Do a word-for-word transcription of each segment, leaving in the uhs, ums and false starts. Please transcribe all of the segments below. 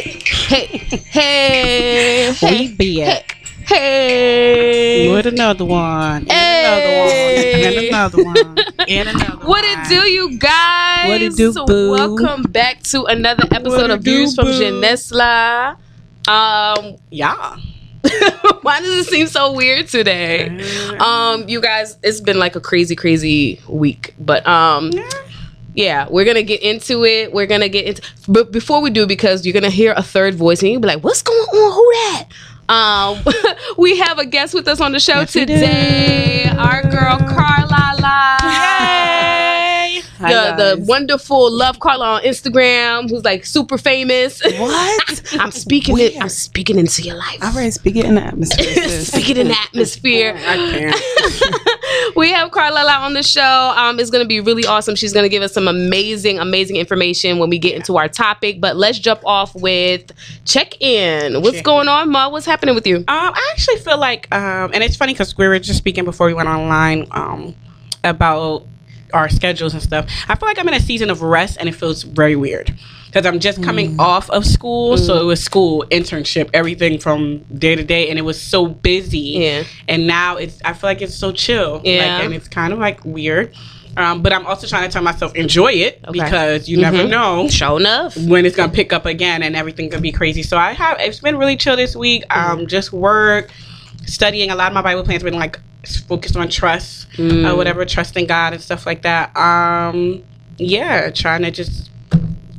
Hey, hey, hey. We back. Hey. With another one. Hey. And another one. And another one. And another one. What it do, you guys? What it do, boo? Welcome back to another episode of do, Views boo? From Genesla. Um, yeah. Why does it seem so weird today? Um, you guys, it's been like a crazy, crazy week. But um, yeah. yeah, we're gonna get into it. We're gonna get into, but before we do, because you're gonna hear a third voice and you'll be like, "What's going on? Who that?" Um, we have a guest with us on the show yes, today. Our girl Carla Lai. Yay! Hi, the, the wonderful Love Carla on Instagram, who's like super famous. What? I'm speaking Weird. it. I'm speaking into your life. I already speak it in the atmosphere. Speak it in the atmosphere. I can't. We have Carla Lai on the show. Um, it's going to be really awesome. She's going to give us some amazing, amazing information when we get into our topic. But let's jump off with check-in. What's check going on, Ma? What's happening with you? Um, I actually feel like, um, and it's funny because we were just speaking before we went online um, about our schedules and stuff. I feel like I'm in a season of rest, and it feels very weird. Because I'm just coming mm. off of school, mm. so it was school, internship, everything from day to day, and it was so busy. Yeah. And now it's, I feel like it's so chill, yeah. Like, and it's kind of like weird. Um, but I'm also trying to tell myself enjoy it okay. because you mm-hmm. never know, sure enough, when it's gonna pick up again and everything gonna be crazy. So I have it's been really chill this week. Mm-hmm. Um, just work, studying. A lot of my Bible plans been like focused on trust, mm. or whatever, trusting God and stuff like that. Um, yeah, trying to just.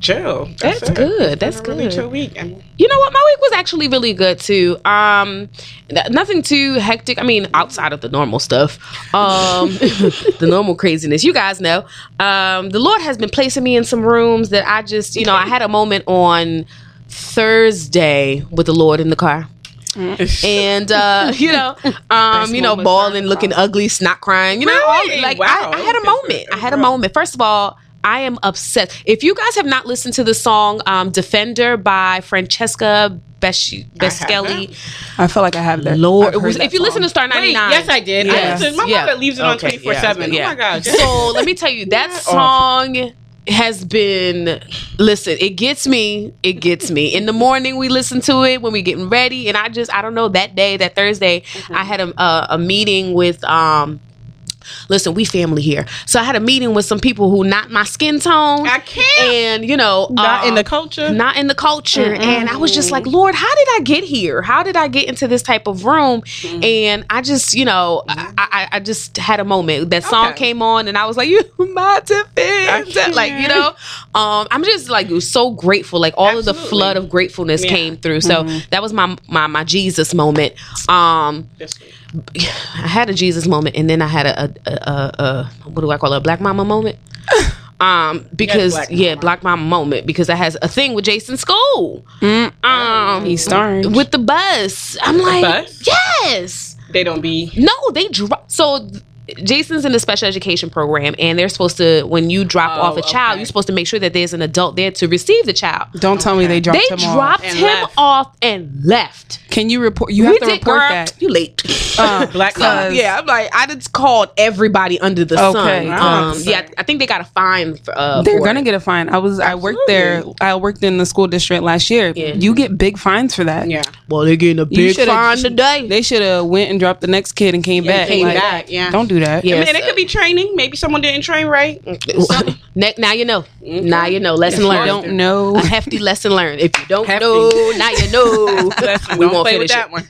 Chill. That's, That's good. That's good. Really chill week. And you know what? My week was actually really good too. Um, th- nothing too hectic. I mean, outside of the normal stuff, um, the normal craziness. You guys know. Um, the Lord has been placing me in some rooms that I just, you know, I had a moment on Thursday with the Lord in the car. And uh, you know, um, you know, bawling, looking ugly, snot crying. You know, really? all, like wow. I, I had a moment. I had a moment. First of all. I am obsessed. If you guys have not listened to the song um, Defender by Francesca Beskelly. I, I feel like I have that. Lord, was, that if you song. listen to Star Ninety Nine. Yes, I did. Yes. I my yeah. mother leaves it okay. on twenty-four seven. Yeah. Oh, my God. So let me tell you, that yeah. song has been, listen, it gets me. It gets me. In the morning, we listen to it when we're getting ready. And I just, I don't know, that day, that Thursday, mm-hmm. I had a, a, a meeting with... Um, Listen, we family here. So I had a meeting with some people who not my skin tone. I can't. And, you know. Not uh, in the culture. Not in the culture. Mm-hmm. And I was just like, Lord, how did I get here? How did I get into this type of room? Mm-hmm. And I just, you know, mm-hmm. I, I, I just had a moment. That song okay. came on and I was like, you my defense. Like, you know, um, I'm just like so grateful. Like all Absolutely. of the flood of gratefulness yeah. came through. So mm-hmm. that was my, my, my Jesus moment. Um, That's good. I had a Jesus moment, and then I had a, a, a, a, a what do I call it? A black mama moment. Um, because black yeah, mama. black mama moment because I has a thing with Jason School. Mm, um, he's starring with the bus. I'm the like, bus? yes, they don't be no, they drop so. Jason's in the special education program, and they're supposed to, when you drop oh, off a child, okay. you're supposed to make sure that there's an adult there to receive the child. Don't tell okay. me they dropped they him dropped off. They dropped him left. off and left. Can you report? You we have to report girl. that. You late. Uh, black so, Yeah, I'm like, I just called everybody under the okay. sun. Um, yeah, I think they got a fine. For, uh, they're going to get a fine. I was, Absolutely. I worked there. I worked in the school district last year. Yeah. You get big fines for that. Yeah. Well, they're getting a big fine today. They should have went and dropped the next kid and came yeah, back. Came like, back, yeah. Don't do that. Yes. I mean, it could be training. Maybe someone didn't train right. Now you know. Okay. Now you know. Lesson learned. Don't know. A hefty lesson learned. If you don't hefty. know, now you know. Lesson, we don't won't play finish with that one.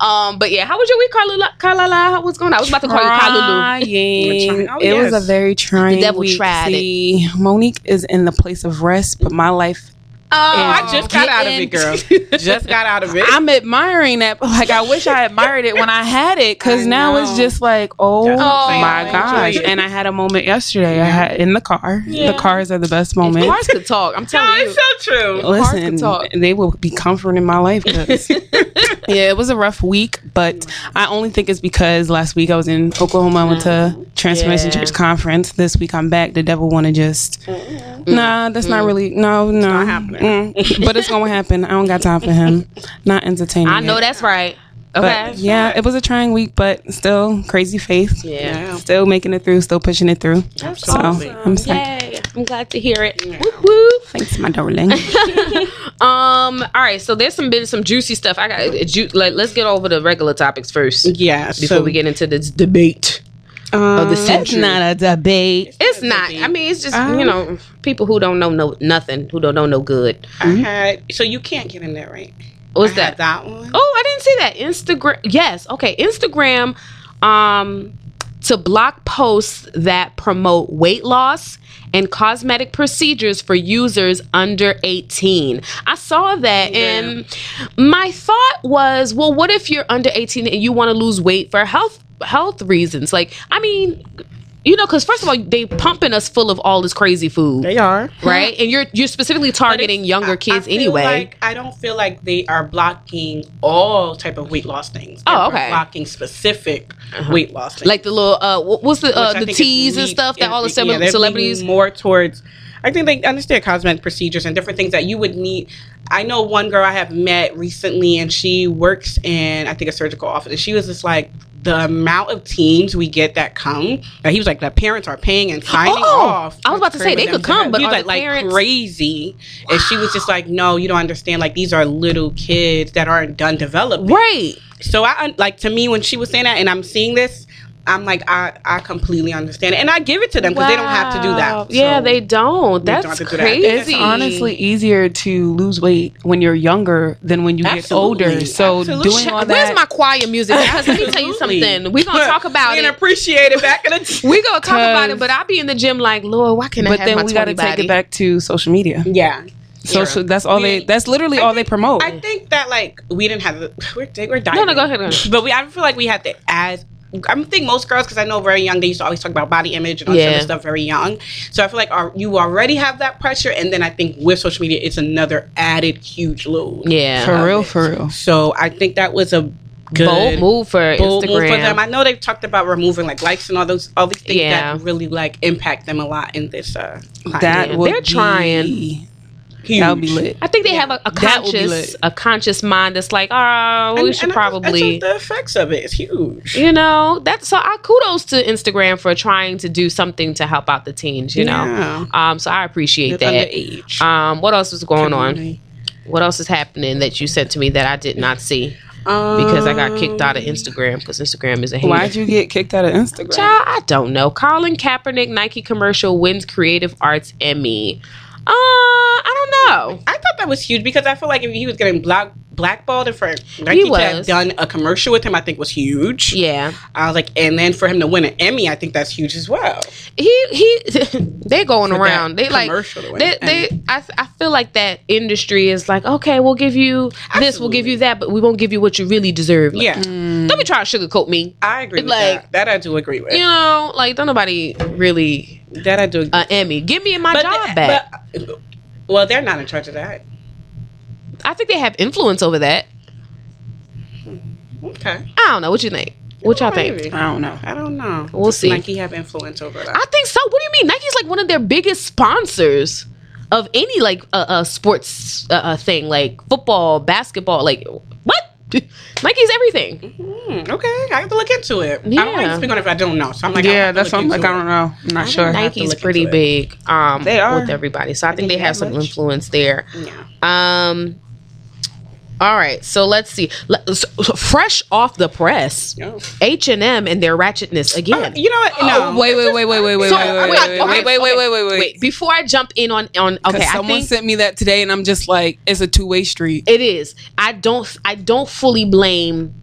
um, but yeah, how was your week, Carla? Carla, how was going? on? I was about to call you Carla. Oh, it yes. was a very trying. The devil week. tried See, it. Monique is in the place of rest, but my life. Oh, I just got out of it, girl. Just got out of it. I'm admiring that. Like, I wish I admired it when I had it, because now it's just like, oh, oh my gosh. And I had a moment yesterday. Yeah. I had in the car. Yeah. The cars are the best moments. Cars could talk. I'm telling no, you. It's so true. Listen, cars could talk. They will be comforting my life. Yeah, it was a rough week, but I only think it's because last week I was in Oklahoma. I went to Transformation yeah. Church Conference. This week I'm back. The devil want to just, mm. nah, that's mm. not really, no, no. It's not happening. Mm, but it's gonna happen. I don't got time for him. Not entertaining. I know it. that's right. Okay. But yeah, it was a trying week, but still crazy faith. Yeah. Still making it through. Still pushing it through. That's so awesome. I'm psyched. Yay. yeah. I'm glad to hear it. Yeah. Woo woo. Thanks, my darling. um. All right. So there's some bit some juicy stuff. I got. Ju- like, let's get over the regular topics first. Yeah. Before so, we get into this debate. Um, it's not a debate. It's, it's not. Debate. I mean, it's just um, you know, people who don't know no nothing, who don't know no good. I had, so you can't get in there, right? What's I that? That one. Oh, I didn't see that. Instagram. Yes. Okay. Instagram. Um, to block posts that promote weight loss and cosmetic procedures for users under eighteen. I saw that, yeah. And my thought was, well, what if you're under eighteen and you want to lose weight for health? health reasons. Like, I mean, you know, because first of all, they pumping us full of all this crazy food. They are. Right? And you're you're specifically targeting younger kids I, I anyway. Like, I don't feel like they are blocking all type of weight loss things. They're oh, okay. blocking specific uh-huh. weight loss things. Like the little, uh, what's the uh, the teas and stuff that all the yeah, yeah, celebrities... more towards... I think they understand cosmetic procedures and different things that you would need. I know one girl I have met recently, and she works in, I think, a surgical office. And she was just like, the amount of teens we get that come. Like, he was like, the parents are paying and signing oh, off. I was about to say, they could come, but he was like, like crazy. Wow. And she was just like, no, you don't understand. Like, these are little kids that aren't done developing. Right. So, I like, to me, when she was saying that, and I'm seeing this, I'm like, I, I completely understand it. And I give it to them because wow. they don't have to do that. So yeah, they don't. That's they don't crazy. That. It's honestly easier to lose weight when you're younger than when you Absolutely. Get older. So Absolutely. Doing all Where's that. Where's my choir music? Because let me tell you something. We're going to talk about it. Appreciate it back in the t- We're going to talk about it, but I'll be in the gym like, Lord, why can't I have my But then we got to take it back to social media. Yeah. So, so that's all we, they that's literally I all think, they promote. I think that like we didn't have the, we're, we're dying. No, no, go ahead. Go ahead. But we I feel like we had to add I think most girls, because I know very young, they used to always talk about body image and all yeah. this stuff very young. So I feel like our, you already have that pressure. And then I think with social media, it's another added huge load. Yeah. For real, it. for real. So I think that was a good bold move for bold Instagram. Move for them. I know they've talked about removing like likes and all those all these things yeah. that really like impact them a lot in this. Uh, that yeah. They're be trying. Huge. That would be lit. I think they yeah. have a, a conscious a conscious mind that's like, oh, we and, should and probably. That's, that's the effects of it is huge. You know, that's so. I kudos to Instagram for trying to do something to help out the teens. You yeah. know, um, so I appreciate it's that. Um, what else was going Community. on? What else is happening that you sent to me that I did not see? Um, because I got kicked out of Instagram because Instagram is a hater. Why'd you get kicked out of Instagram? Child, I don't know. Colin Kaepernick Nike commercial wins Creative Arts Emmy. Uh, I don't know. I thought that was huge because I feel like if he was getting black blackballed and for Nike to have done a commercial with him, I think was huge. Yeah, I was like, and then for him to win an Emmy, I think that's huge as well. He he, they're going for around. They like they they. I I feel like that industry is like, okay, we'll give you Absolutely. this, we'll give you that, but we won't give you what you really deserve. Like, yeah, mm. don't be trying to sugarcoat me. I agree. With like that. that, I do agree with. You know, like don't nobody really. That I do. Uh, Emmy, give me my but job they, back. But, well, they're not in charge of that. I think they have influence over that. Okay. I don't know. What you think? What y'all Maybe. think? I don't know. I don't know. We'll Does see. Nike have influence over that? I think so. What do you mean? Nike's like one of their biggest sponsors of any like a uh, uh, sports uh, uh, thing, like football, basketball, like what? Nike's everything. Mm-hmm. Okay, I have to look into it. Yeah. I don't like to speak on it if I don't know. So I'm like, yeah, that's something like I don't know. I'm not sure. Nike's pretty big. Um, they are with everybody, so I think they have some influence there. Yeah. Um. All right, so let's see. Fresh off the press, H and M and their ratchetness again. Uh, you know what? No. Oh, wait, wait, wait, wait, wait, wait, so, wait, wait, okay, wait, wait, okay. wait, wait, wait, wait, wait. Before I jump in on, on okay, someone I think, sent me that today, and I'm just like, it's a two way street. It is. I don't. I don't fully blame.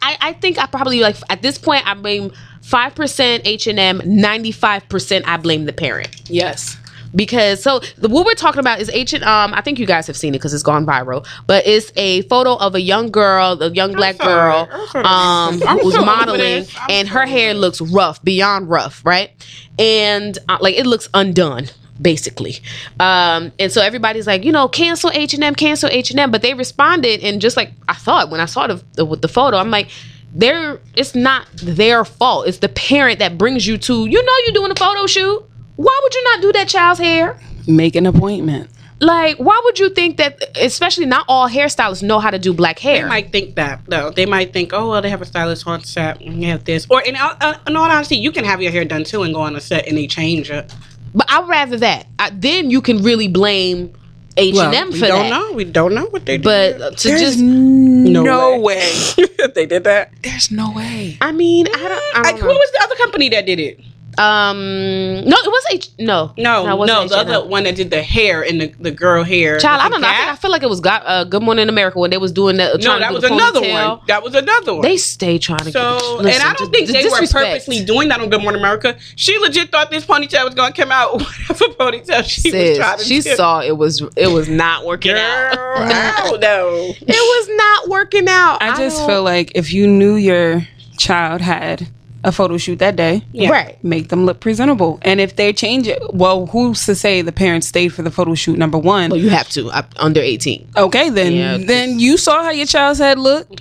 I, I think I probably like at this point I blame five percent H and M, ninety five percent I blame the parent. Yes. Because so the, what we're talking about is H and M. Um, I think you guys have seen it because it's gone viral. But it's a photo of a young girl, a young black girl, um, who's modeling, and her hair looks rough, beyond rough, right? And uh, like it looks undone, basically. Um, and so everybody's like, you know, cancel H and M, cancel H and M. But they responded, and just like I thought when I saw the the, the photo, I'm like. They're, it's not their fault. It's the parent that brings you to, you know, you're doing a photo shoot. Why would you not do that child's hair? Make an appointment. Like, why would you think that, especially not all hairstylists know how to do black hair? They might think that, though. They might think, oh, well, they have a stylist on set and they have this. Or, in all, uh, in all honesty, you can have your hair done, too, and go on a set and they change it. But I'd rather that. I, then you can really blame H and M well, for we that. We don't know. We don't know what they did. But to there's just no, no way, way. They did that. There's no way. I mean, I don't. I don't like, know. Who was the other company that did it? Um, no, it was H. No, no, no, no the other one that did the hair and the, the girl hair. Child, I don't know. I, think, I feel like it was God, uh, Good Morning America when they was doing that. Uh, no, that was another ponytail. one. That was another one. They stayed trying to. So, get, listen, and I don't think they disrespect. were purposely doing that on Good Morning America. She legit thought this ponytail was gonna come out. Whatever ponytail she Sis, was trying to. She do. saw it was it was not working girl, out. I don't know. It was not working out. I, I just don't. feel like if you knew your child had a photo shoot that day, yeah. right? Make them look presentable, and if they change it, well, who's to say the parents stayed for the photo shoot? Number one, well, you have to I'm under eighteen. Okay, then, yeah, then you saw how your child's head looked.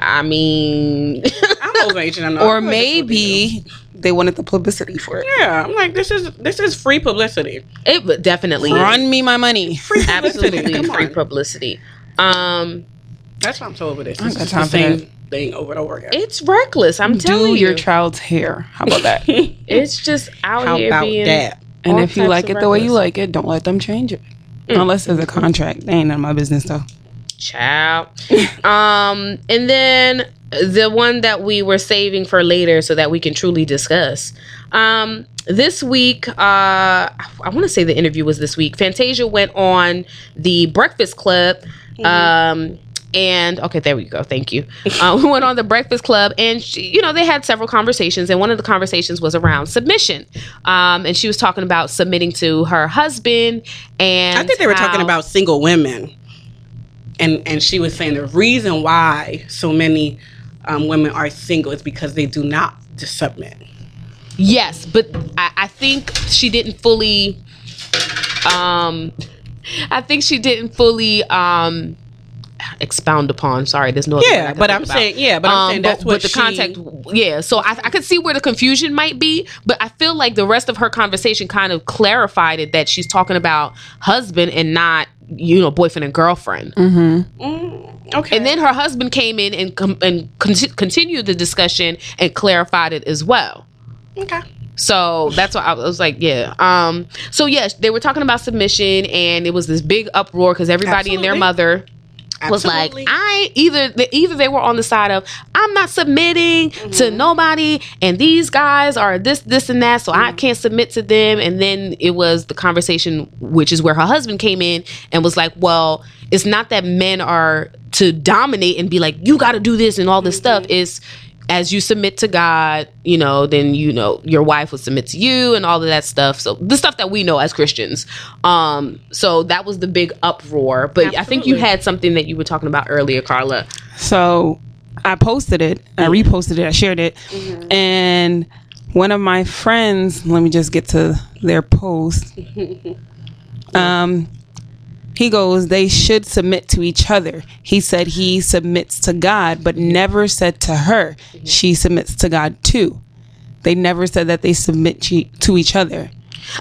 I mean, I'm over H and M, or I'm maybe they wanted the publicity for it. Yeah, I'm like, this is this is free publicity. It definitely run is. me my money. Free Absolutely free publicity. Um, that's why I'm so over this. I got time for that. Thing over and over again. It's reckless. I'm Do telling you. Do your child's hair. How about that? It's just out How here about being that? And if you like it reckless. the way you like it, don't let them change it. Mm. Unless there's a contract. They ain't none of my business though. Child. um, and then the one that we were saving for later so that we can truly discuss. Um, this week, uh, I want to say the interview was this week. Fantasia went on the Breakfast Club. Mm-hmm. Um, And okay, there we go. Thank you. Uh, we went on the Breakfast Club, and she, you know, they had several conversations, and one of the conversations was around submission. Um, and she was talking about submitting to her husband, and I think they were how, talking about single women. And and she was saying the reason why so many um, women are single is because they do not just submit. Yes, but I, I think she didn't fully. Um, I think she didn't fully. Um, expound upon sorry there's no yeah but I'm about. saying yeah but I'm um, saying that's but, what but the she... contact yeah so I, I could see where the confusion might be, but I feel like the rest of her conversation kind of clarified it, that she's talking about husband and not, you know, boyfriend and girlfriend. Mm-hmm. Mm, okay. And then her husband came in and com- and con- continued the discussion and clarified it as well. Okay. So that's why I was like, yeah. Um, so yes, they were talking about submission, and it was this big uproar because everybody Absolutely. and their mother was Absolutely. like, I either either they were on the side of I'm not submitting mm-hmm. to nobody, and these guys are this this and that, so mm-hmm. I can't submit to them. And then it was the conversation, which is where her husband came in and was like, well, it's not that men are to dominate and be like, you got to do this and all this mm-hmm. stuff. It's as you submit to God, you know, then, you know, your wife will submit to you and all of that stuff. So the stuff that we know as Christians. Um, so that was the big uproar. But Absolutely. I think you had something that you were talking about earlier, Carla. So I posted it. I reposted it. I shared it. Mm-hmm. And one of my friends, let me just get to their post. um, He goes, they should submit to each other. He said he submits to God, but never said to her, she submits to God too. They never said that they submit to each other.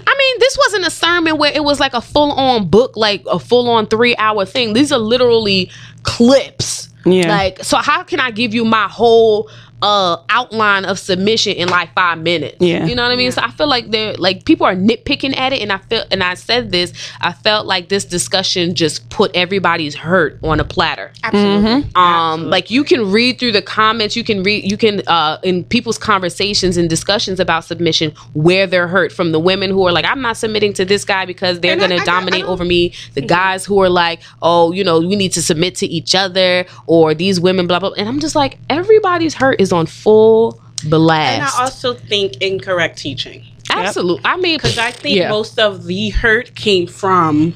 I mean, this wasn't a sermon where it was like a full-on book, like a full-on three-hour thing. These are literally clips. Yeah. Like, so how can I give you my whole uh, outline of submission in like five minutes? Yeah. You know what I mean? Yeah. So I feel like they're like people are nitpicking at it, and I feel and I said this. I felt like this discussion just put everybody's hurt on a platter. Absolutely. Mm-hmm. Um, Absolutely. Like you can read through the comments. You can read. You can uh, in people's conversations and discussions about submission where they're hurt from the women who are like, I'm not submitting to this guy because they're and gonna I, I, dominate I over me. The guys who are like, oh, you know, we need to submit to each other. Or these women, blah, blah. And I'm just like, everybody's hurt is on full blast. And I also think incorrect teaching. Absolutely. Yep. I mean, because I think yeah. most of the hurt came from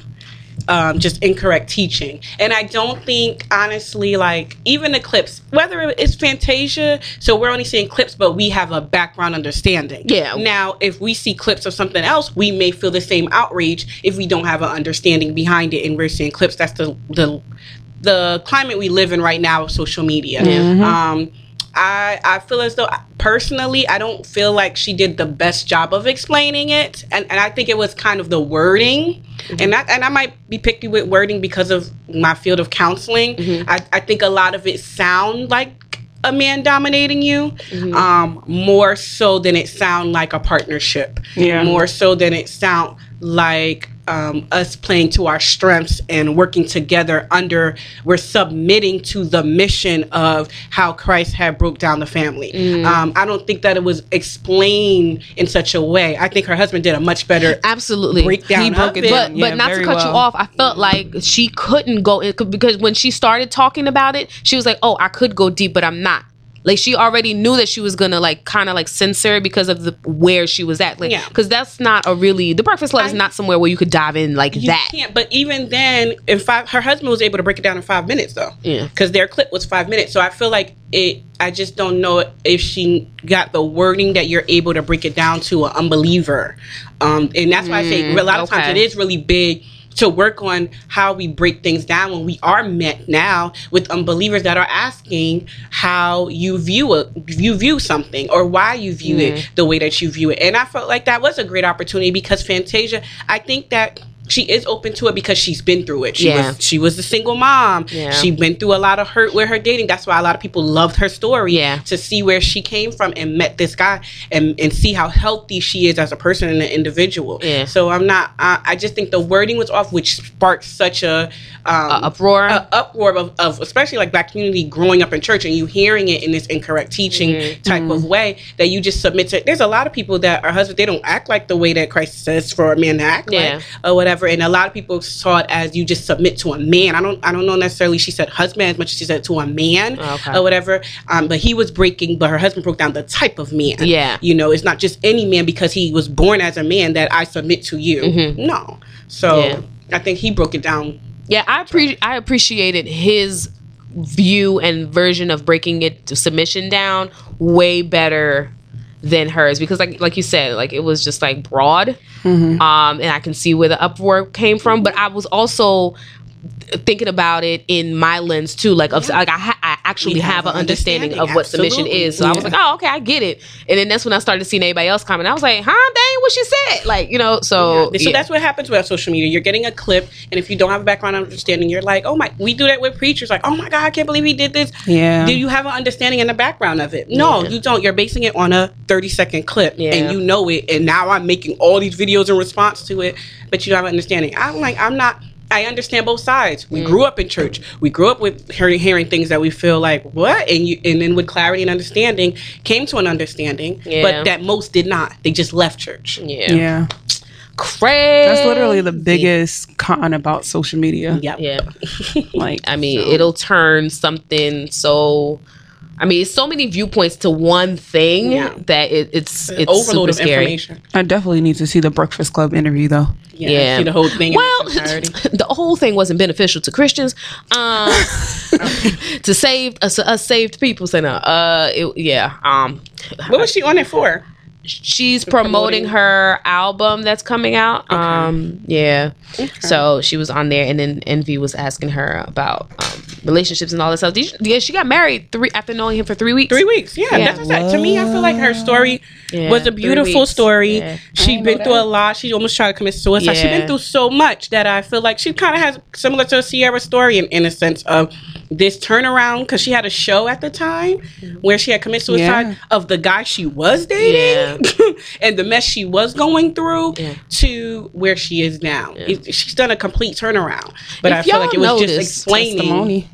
um, just incorrect teaching. And I don't think, honestly, like, even the clips, whether it's Fantasia, so we're only seeing clips, but we have a background understanding. Yeah. Now, if we see clips of something else, we may feel the same outrage if we don't have an understanding behind it. And we're seeing clips. That's the the... the climate we live in right now of social media. Mm-hmm. Um, I I feel as though, personally, I don't feel like she did the best job of explaining it. And, and I think it was kind of the wording. Mm-hmm. And, I, and I might be picky with wording because of my field of counseling. Mm-hmm. I, I think a lot of it sound like a man dominating you, mm-hmm. um, more so than it sound like a partnership. Yeah. More so than it sound like um, us playing to our strengths and working together under, we're submitting to the mission of how Christ had broke down the family. Mm. Um, I don't think that it was explained in such a way. I think her husband did a much better absolutely breakdown. He broke it down. But, yeah, but not to cut well. you off, I felt like she couldn't go in, because when she started talking about it, she was like, "Oh, I could go deep, but I'm not." Like, she already knew that she was gonna like kind of like censor because of the where she was at, like, because yeah. that's not a really the Breakfast Club I, is not somewhere where you could dive in like you that. Can't, but even then, in five, her husband was able to break it down in five minutes though, yeah, because their clip was five minutes. So I feel like it. I just don't know if she got the wording that you're able to break it down to an unbeliever, um, and that's why mm, I say a lot of okay. times it is really big to work on how we break things down when we are met now with unbelievers that are asking how you view a, you view something or why you view mm. it the way that you view it. And I felt like that was a great opportunity because Fantasia, I think that she is open to it because she's been through it. She yeah. was she was a single mom. Yeah. She went through a lot of hurt with her dating. That's why a lot of people loved her story yeah. to see where she came from and met this guy and, and see how healthy she is as a person and an individual. Yeah. So I'm not, I, I just think the wording was off, which sparked such a, um, a uproar, a uproar of, of especially like Black community growing up in church and you hearing it in this incorrect teaching mm-hmm. type mm-hmm. of way that you just submit to. There's a lot of people that are husbands, they don't act like the way that Christ says for a man to act yeah. like or whatever. And a lot of people saw it as you just submit to a man. I don't I don't know necessarily she said husband as much as she said to a man okay. or whatever. Um, but he was breaking, but her husband broke down the type of man. Yeah. You know, it's not just any man because he was born as a man that I submit to you. Mm-hmm. No. So yeah. I think he broke it down. Yeah, I, pre- I appreciated his view and version of breaking it to submission down way better than hers, because like like you said, like it was just like broad mm-hmm. um and I can see where the uproar came from, but I was also thinking about it in my lens too, like of yeah. like I, ha- I actually have, have an understanding, understanding of what absolutely. Submission is, so yeah. I was like, oh okay, I get it. And then that's when I started seeing everybody else comment. I was like, huh, dang, what she said, like, you know. So yeah. so yeah. that's what happens with social media. You're getting a clip, and if you don't have a background understanding, you're like, oh my, we do that with preachers, like, oh my God, I can't believe he did this. Yeah. Do you have an understanding and a background of it? No, yeah. you don't. You're basing it on a thirty second clip, yeah. and you know it. And now I'm making all these videos in response to it, but you don't have an understanding. I'm like, I'm not. I understand both sides. We mm. grew up in church. We grew up with hearing, hearing things that we feel like, what? And you, and then with clarity and understanding, came to an understanding, yeah. but that most did not. They just left church. Yeah. Yeah. Crazy. That's literally the biggest con about social media. Yep. Yeah. Like, I mean, so. It'll turn something so... I mean, it's so many viewpoints to one thing yeah. that it, it's it's overload super of scary. Information. I definitely need to see the Breakfast Club interview though. Yeah, yeah. See the whole thing. Well, the whole thing wasn't beneficial to Christians, um, to save us, us saved people. So no, uh, it, yeah. Um, what was she on it for? She's promoting, promoting her album that's coming out. Okay. Um, yeah. Okay. So she was on there, and then Envy was asking her about um, relationships and all that stuff. Did you, yeah, she got married three after knowing him for three weeks. Three weeks, yeah. yeah. That's what to me, I feel like her story yeah. was a beautiful story. Yeah. She'd been through a lot. She almost tried to commit suicide. Yeah. She's been through so much that I feel like she kind of has similar to Sierra's story in, in a sense of this turnaround, because she had a show at the time where she had committed suicide yeah. of the guy she was dating yeah. and the mess she was going through yeah. to where she is now. Yeah. It, she's done a complete turnaround. But if I feel like it was just explaining. Testimony.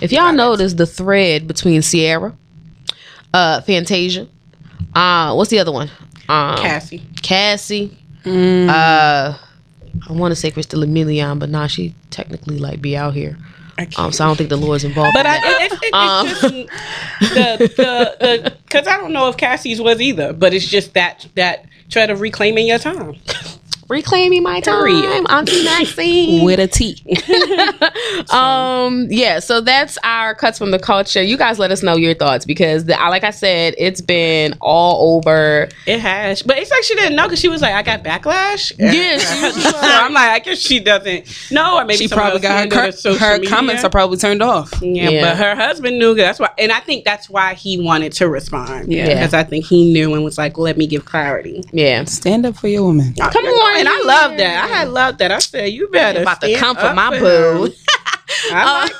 If y'all notice the thread between Sierra, uh, Fantasia, uh, what's the other one? Um, Cassie. Cassie. Mm. Uh, I want to say Crystal Emilian, but nah, she technically like be out here. Um, so I don't think the Lord's involved. But in I, it, it, it, um. it's just the the because I don't know if Cassie's was either. But it's just that that try to reclaiming your time, reclaiming my time, Auntie Maxine with a T. so. Um, yeah. So that's our cuts from the culture. You guys, let us know your thoughts because, the, like I said, it's been all over. It has, but it's like she didn't know because she was like, I got backlash. Yeah, she was, so I'm like, I guess she doesn't know, or maybe she probably got her, her, her comments are probably turned off. Yeah, yeah, but her husband knew. That's why, and I think that's why he wanted to respond. Yeah, because yeah. I think he knew and was like, let me give clarity. Yeah, stand up for your woman. Come on. And I love that. I had loved that. I said, you better. I'm about to come for my boo. I like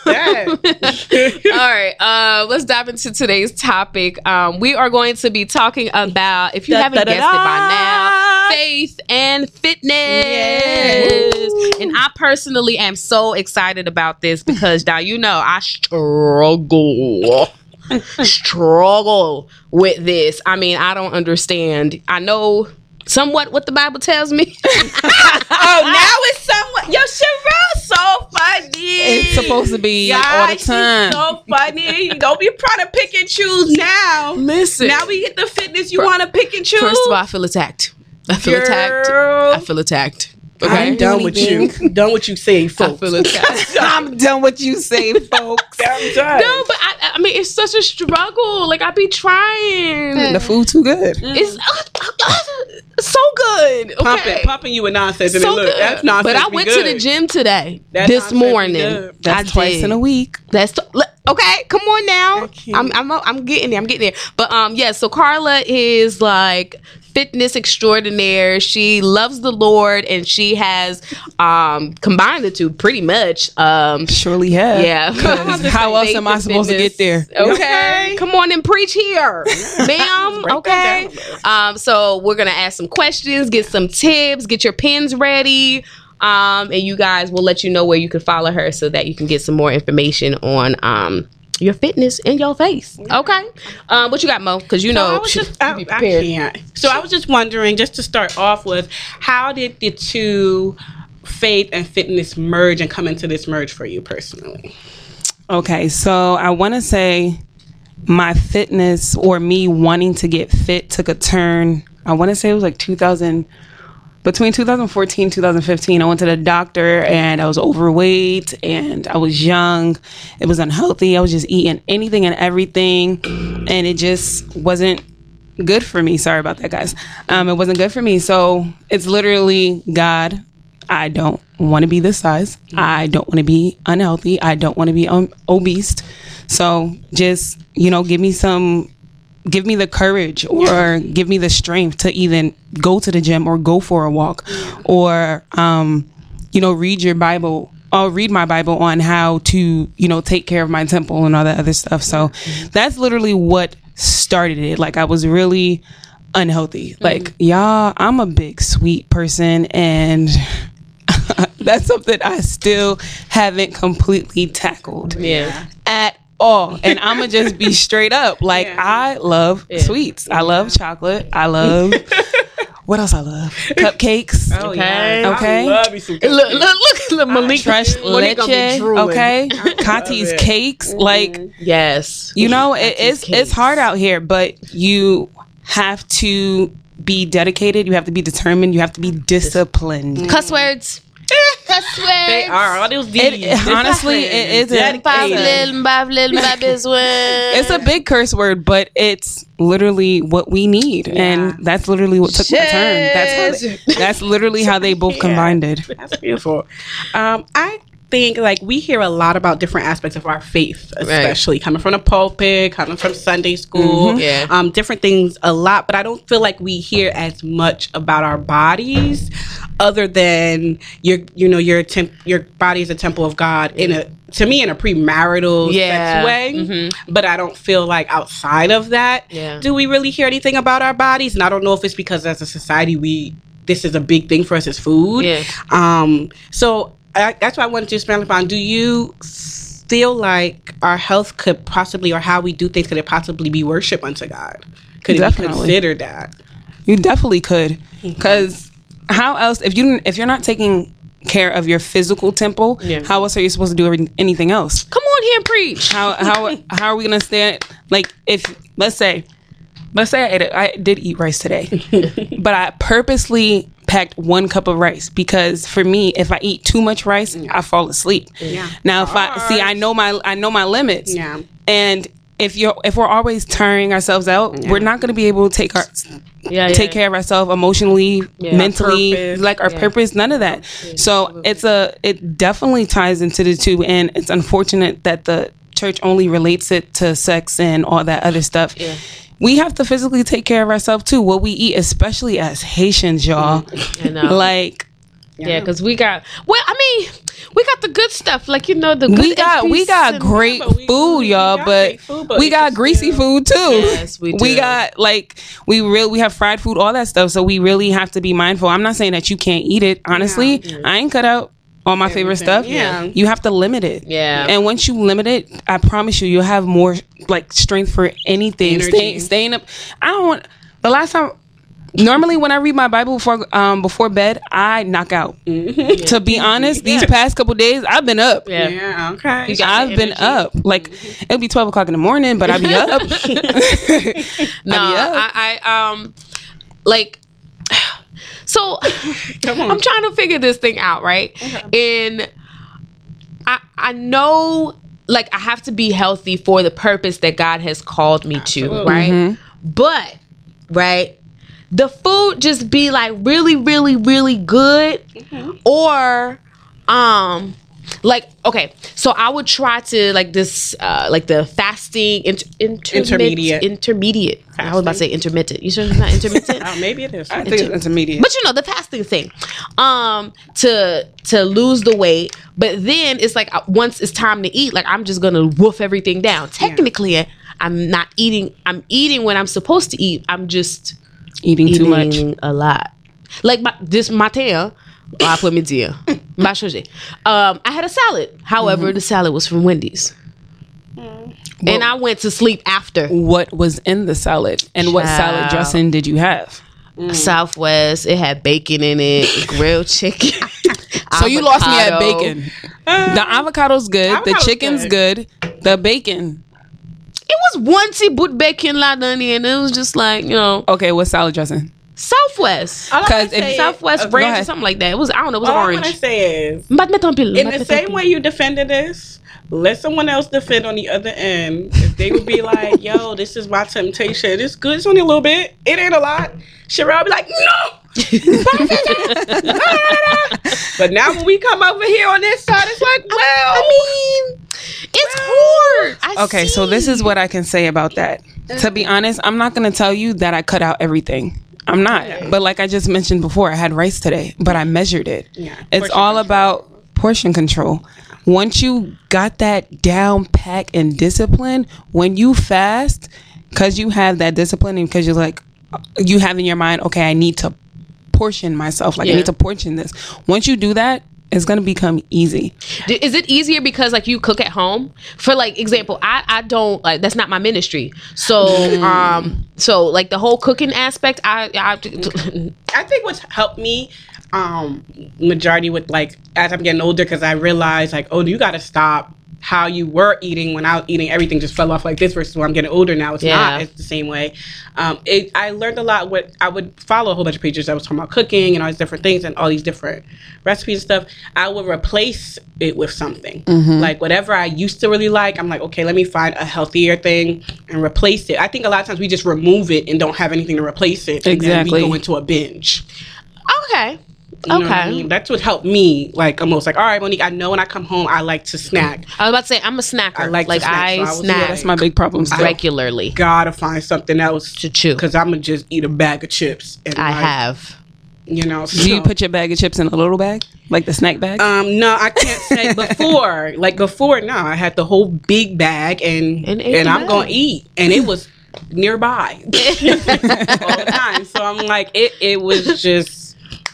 um, that. All right, uh, let's dive into today's topic. Um, we are going to be talking about, if you da, haven't da, da, guessed da. it by now, faith and fitness. Yes. And I personally am so excited about this because now you know I struggle. struggle with this. I mean, I don't understand. I know somewhat what the Bible tells me. Oh, now it's somewhat. Yo, Cheryl's so funny. It's supposed to be God, all the time. She's so funny. Don't be trying to pick and choose now. Listen. Now we hit the fitness. You want to pick and choose? First of all, I feel attacked. I feel Girl. attacked. I feel attacked. Okay. I'm done with you. Done what you say, folks. I'm done what you say, folks. I'm done. No, but I, I mean, it's such a struggle. Like I be trying. And the food too good. Mm. It's uh, uh, so good. Pumping, okay. pumping you with nonsense. So I mean, look, good. That's nonsense. But I went good. to the gym today. That's this morning. That's I twice did. in a week. That's. T- Okay, come on now. I'm I'm I'm getting there. I'm getting there. But um, yeah. So Carla is like fitness extraordinaire. She loves the Lord, and she has um combined the two pretty much. Um, surely have. Yeah. How else am I supposed to get there? Okay. Come on and preach here, ma'am. Okay. Um. So we're gonna ask some questions, get some tips, get your pens ready. Um, and you guys will let you know where you can follow her so that you can get some more information on um, your fitness in your face. Okay. Um, what you got, Mo? Because you know so I was she, just, I, be I can't. So I was just wondering, just to start off with, how did the two faith and fitness merge and come into this merge for you personally? Okay. So I want to say my fitness or me wanting to get fit took a turn. I want to say it was like two thousand Between two thousand fourteen and two thousand fifteen, I went to the doctor and I was overweight and I was young. It was unhealthy. I was just eating anything and everything. And it just wasn't good for me. Sorry about that, guys. Um, it wasn't good for me. So it's literally, God, I don't want to be this size. I don't want to be unhealthy. I don't want to be um, obese. So just, you know, give me some... Give me the courage or give me the strength to even go to the gym or go for a walk or, um, you know, read your Bible. I'll read my Bible on how to, you know, take care of my temple and all that other stuff. So that's literally what started it. Like I was really unhealthy. Like, y'all, I'm a big sweet person and... that's something I still haven't completely tackled. Yeah. At Oh, and I'm gonna just be straight up. Like yeah. I love yeah. sweets. I love chocolate. I love what else? I love cupcakes. Oh, okay, yeah. okay. I love you some cupcakes. Look, look, look, Malik Fresh Leche. Okay, Kati's cakes. Mm-hmm. Like yes, you know it, it's cakes. It's hard out here, but you have to be dedicated. You have to be determined. You have to be disciplined. Mm. Cuss words. They are all those it, it, honestly it is a, it's a big curse word, but it's literally what we need. Yeah. And that's literally what took Shit. the turn. That's how they, that's literally how they both combined it. That's beautiful. um I think like we hear a lot about different aspects of our faith, especially right. coming from the pulpit, coming from Sunday school, mm-hmm. yeah. um, different things a lot, but I don't feel like we hear as much about our bodies other than your, you know, your temp- your body is a temple of God in a, to me in a premarital yeah. sex way, mm-hmm. but I don't feel like outside of that, yeah. do we really hear anything about our bodies? And I don't know if it's because as a society, we, this is a big thing for us as food. Yeah. Um, so I, that's why I wanted to expand upon. Do you feel like our health could possibly, or how we do things, could it possibly be worship unto God? Could definitely. It be considered that? You definitely could, because mm-hmm. how else? If you if you're not taking care of your physical temple, yeah. how else are you supposed to do anything else? Come on here and preach. How how how are we gonna stand? Like if let's say let's say I ate it, I did eat rice today, but I purposely packed one cup of rice because for me, if I eat too much rice, I fall asleep. Yeah. Now, if I see, I know my, I know my limits. Yeah. And if you're, if we're always tiring ourselves out, yeah. we're not going to be able to take our, yeah, take yeah. care of ourselves emotionally, yeah. mentally, purpose. like our yeah. purpose, none of that. Yeah, so absolutely. it's a, it definitely ties into the two, and it's unfortunate that the church only relates it to sex and all that other stuff. Yeah. We have to physically take care of ourselves too. What we eat, especially as Haitians, y'all. I know. Like, yeah, because we got. Well, I mean, we got the good stuff, like, you know, the good we got H P C we got great we, food, y'all. But food, but we got greasy still. Food too. Yes, we do. We got like we real we have fried food, all that stuff. So we really have to be mindful. I'm not saying that you can't eat it. Honestly, yeah, I, I ain't cut out all my favorite stuff. Yeah, you have to limit it. Yeah, and once you limit it, I promise you, you'll have more like strength for anything. Stay, staying up. I don't want the last time. Normally, when I read my Bible before um, before bed, I knock out. Mm-hmm. Yeah. To be honest, these yeah. past couple days, I've been up. Yeah, yeah okay. You I've been up. Like mm-hmm. it'll be twelve o'clock in the morning, but I'll be up. no, I, be up. I, I um like so. Come on. I'm trying to figure this thing out, right? Okay. And I I know like I have to be healthy for the purpose that God has called me Absolutely. to, right? Mm-hmm. But right. the food just be like really, really, really good, mm-hmm. or um, like okay. So I would try to like this, uh, like the fasting inter- intermit- intermediate, intermediate. Fasting? I was about to say intermittent. You sure it's not intermittent? uh, maybe it is. I inter- think it's intermediate. But you know the fasting thing, um, to to lose the weight. But then it's like once it's time to eat, like I'm just gonna woof everything down. Technically, yeah. I'm not eating. I'm eating when I'm supposed to eat. I'm just Eating, eating too much, a lot. Like my, this matin, I put me dear. Um, I had a salad. However, mm-hmm. the salad was from Wendy's, mm. and I went to sleep after. What was in the salad, and Child. what salad dressing did you have? Mm. Southwest. It had bacon in it, grilled chicken. So you lost me at bacon. Um, the avocado's good. Avocado's the chicken's good. good. The bacon. It was one tea boot bacon la dani, and it was just like, you know. Okay, what's salad dressing? Southwest. Because if Southwest ranch or something like that, it was, I don't know, it was all orange. All I want to say is, in the same way you defended this, let someone else defend on the other end. If they would be like, yo, this is my temptation. It's good. It's only a little bit. It ain't a lot. Sherelle be like, no. But now when we come over here on this side, it's like, well. I mean, it's well, hard. I okay, see. So this is what I can say about that. To be honest, I'm not going to tell you that I cut out everything. I'm not. Yeah. But like I just mentioned before, I had rice today, but I measured it. Yeah, it's all control. about portion control. Once you got that down pack and discipline, when you fast, because you have that discipline and because you're like, you have in your mind, okay, I need to portion myself. Like yeah. I need to portion this. Once you do that, it's going to become easy. Is it easier because like you cook at home? For like example, I, I don't like that's not my ministry. So mm. um so like the whole cooking aspect, I I, mm. I think what's helped me um majority with like as I'm getting older, because I realized like, oh, you got to stop how you were eating when I was eating. Everything just fell off like this versus when I'm getting older now. It's yeah. not. It's the same way. Um, it, I learned a lot. What I would follow a whole bunch of preachers that was talking about cooking and all these different things and all these different recipes and stuff. I would replace it with something. Mm-hmm. Like whatever I used to really like, I'm like, okay, let me find a healthier thing and replace it. I think a lot of times we just remove it and don't have anything to replace it. Exactly. And then we go into a binge. Okay. You know okay. what I mean? That's what helped me. Like almost like, all right, Monique, I know when I come home, I like to snack. I was about to say, I'm a snacker. I like, like to snack. I, so I snack. Like, that's my big problem. Still. Regularly, gotta find something else to chew because I'm gonna just eat a bag of chips. And I like, have. You know, so. Do you put your bag of chips in a little bag, like the snack bag? Um, no, I can't say before. Like before, no, I had the whole big bag, and and, and I'm gonna eat, and it was nearby all the time. So I'm like, it it was just.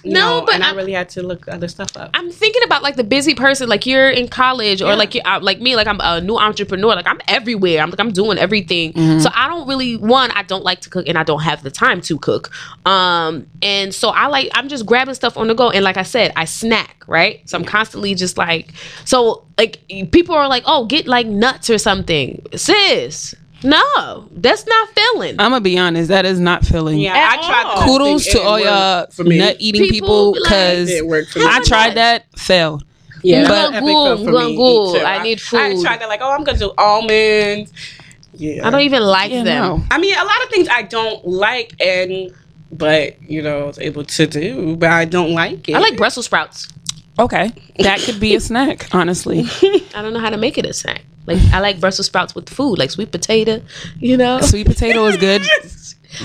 No, no, but and I really had to look other stuff up. I'm thinking about like the busy person, like you're in college or yeah. like you're out, like me, like I'm a new entrepreneur, like I'm everywhere. I'm like I'm doing everything, mm-hmm. so I don't really one. I don't like to cook, and I don't have the time to cook. Um, and so I like I'm just grabbing stuff on the go, and like I said, I snack, right? So I'm constantly just like so like people are like, oh, get like nuts or something, sis. No, that's not filling. I'm gonna be honest, that is not filling. Yeah, At I tried. All. Kudos to all y'all nut eating people, because like, I tried that, failed. Yeah, but good, good, good. I need food. I tried that, like, oh, I'm gonna do almonds. Yeah, I don't even like yeah, them. No. I mean, a lot of things I don't like, and but you know, I was able to do, but I don't like it. I like Brussels sprouts. Okay, that could be a snack. Honestly, I don't know how to make it a snack. Like I like Brussels sprouts with food, like sweet potato, you know. Sweet potato is good.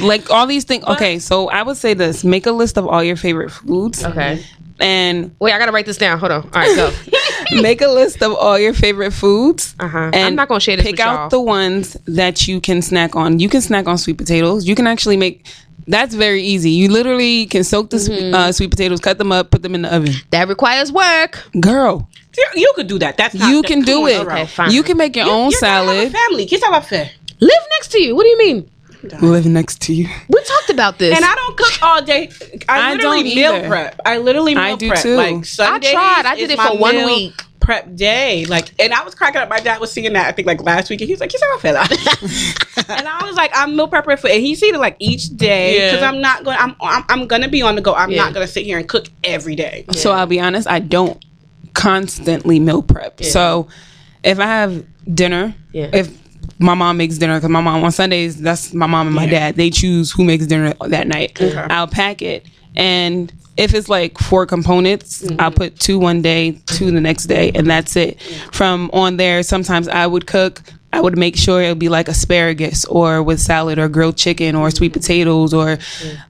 Like all these things. Okay, so I would say this: make a list of all your favorite foods. Okay. And wait, I gotta write this down. Hold on. All right, go. Make a list of all your favorite foods. Uh-huh. And I'm not gonna share this with y'all. Pick out the ones that you can snack on. You can snack on sweet potatoes. You can actually make. That's very easy. You literally can soak the mm-hmm. uh, sweet potatoes, cut them up, put them in the oven. That requires work, girl. You could do that. That's not you can do it. Okay, fine. You can make your you, own you're salad. Not family, kids have a fair. Live next to you. What do you mean? Live next to you. We talked about this, and I don't cook all day. I, I literally don't meal either. prep. I literally meal I do prep. Too. Like Sundays I tried. I did it for one week. Prep day, like, and I was cracking up. My dad was seeing that I think like last week, and he was like, "He's not a fella," and I was like, "I'm meal prepping for," and he's eating like each day because yeah. I'm not going. I'm, I'm I'm gonna be on the go. I'm yeah. not gonna sit here and cook every day. Yeah. So I'll be honest, I don't constantly meal prep. Yeah. So if I have dinner, yeah. if my mom makes dinner, because my mom on Sundays, that's my mom and my yeah. dad. They choose who makes dinner that night. Okay. I'll pack it. And if it's like four components, mm-hmm. I'll put two one day, two the next day, and that's it. Mm-hmm. From on there, sometimes I would cook. I would make sure it would be like asparagus or with salad or grilled chicken or mm-hmm. sweet potatoes or... Mm-hmm.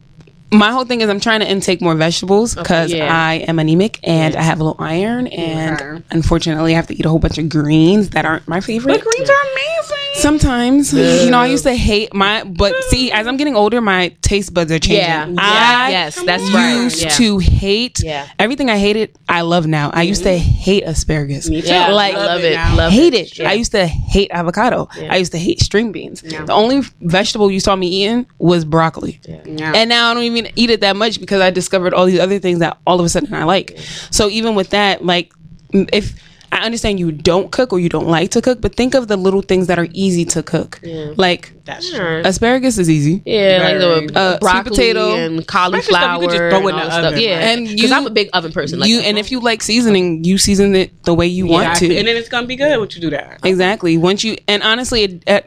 My whole thing is I'm trying to intake more vegetables because okay, yeah. I am anemic and yeah. I have low iron and yeah. unfortunately I have to eat a whole bunch of greens that aren't my favorite. But greens yeah. are amazing. Sometimes, yeah. you know, I used to hate my, but see, as I'm getting older, my taste buds are changing. Yeah, yeah. I yes, that's used right. yeah. to hate yeah. everything I hated. I love now. I used mm-hmm. to hate asparagus. Me too. Yeah, like I love it. Love hate it. it. Yeah. I used to hate avocado. Yeah. I used to hate string beans. Yeah. The only vegetable you saw me eating was broccoli, yeah. Yeah. and now I don't even. Eat it that much because I discovered all these other things that all of a sudden I like. So even with that, like, if I understand you don't cook or you don't like to cook, but think of the little things that are easy to cook. Yeah. Like that's true. Asparagus is easy. Yeah, right. like the uh, broccoli, sweet potato, and cauliflower. You could just throw in the oven. Stuff. Yeah, right? And because I'm a big oven person. Like you and if you like seasoning, you season it the way you yeah, want to, and then it's gonna be good when you do that. Exactly. Once you and honestly. It, at,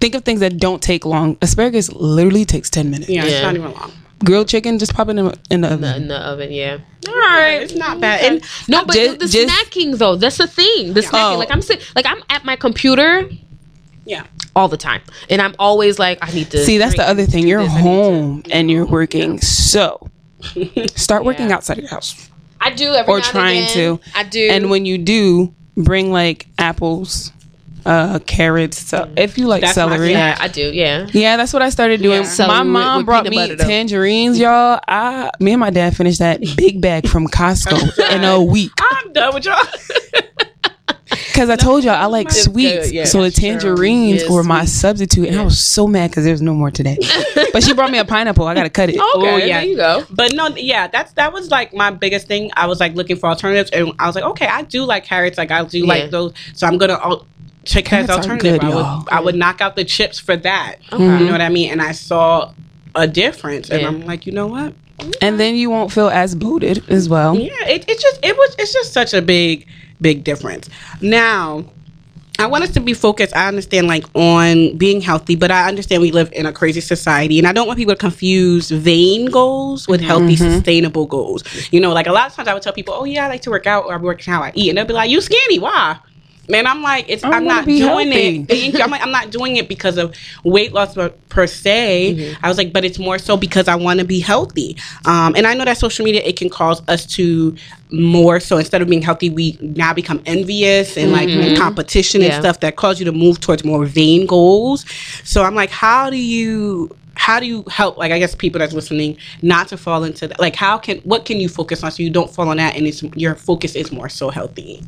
Think of things that don't take long. Asparagus literally takes ten minutes. Yeah, yeah. It's not even long. Grilled chicken, just pop it in, in the oven. In the, in the oven, yeah. All right, it's not bad. And no, but just, the, the just, snacking though, that's the thing. The yeah. snacking, oh. like I'm sitting, like I'm at my computer. Yeah. All the time, and I'm always like, I need to see. That's drink, the other thing. You're this, home to, and you're working, yeah. so start working yeah. outside your house. I do every or now trying and again. to. I do, and when you do, bring like apples. Uh, carrots, so if you like that's celery, yeah, I do, yeah, yeah. That's what I started doing. Yeah. My mom with, with brought me tangerines, y'all. I, me and my dad finished that big bag from Costco in a week. I'm done with y'all. Because I told y'all I like it's sweets, yeah, so the tangerines sure. yeah, were sweet. My substitute, and yeah. I was so mad because there's no more today. But she brought me a pineapple. I gotta cut it. Okay, oh, yeah. there you go. But no, yeah, that's that was like my biggest thing. I was like looking for alternatives, and I was like, okay, I do like carrots. Like I do yeah. like those, so I'm gonna. I'll, Chick has alternative. Good, I would, I would knock out the chips for that. Okay. You know what I mean? And I saw a difference, yeah. and I'm like, you know what? Yeah. And then you won't feel as bloated as well. Yeah, it, it just it was it's just such a big big difference. Now, I want us to be focused. I understand, like, on being healthy, but I understand we live in a crazy society, and I don't want people to confuse vain goals with healthy, mm-hmm. sustainable goals. You know, like a lot of times I would tell people, "Oh yeah, I like to work out, or I'm working how I eat," and they'll be like, "You skinny? Why?" Man, I'm like, it's. I'm not doing healthy. it. I'm like, I'm not doing it because of weight loss per se. Mm-hmm. I was like, but it's more so because I want to be healthy. Um, and I know that social media, it can cause us to more so instead of being healthy, we now become envious and like mm-hmm. competition and yeah. stuff that cause you to move towards more vain goals. So I'm like, how do you? How do you help, like, I guess people that's listening not to fall into that? Like, how can what can you focus on so you don't fall on that and it's your focus is more so healthy?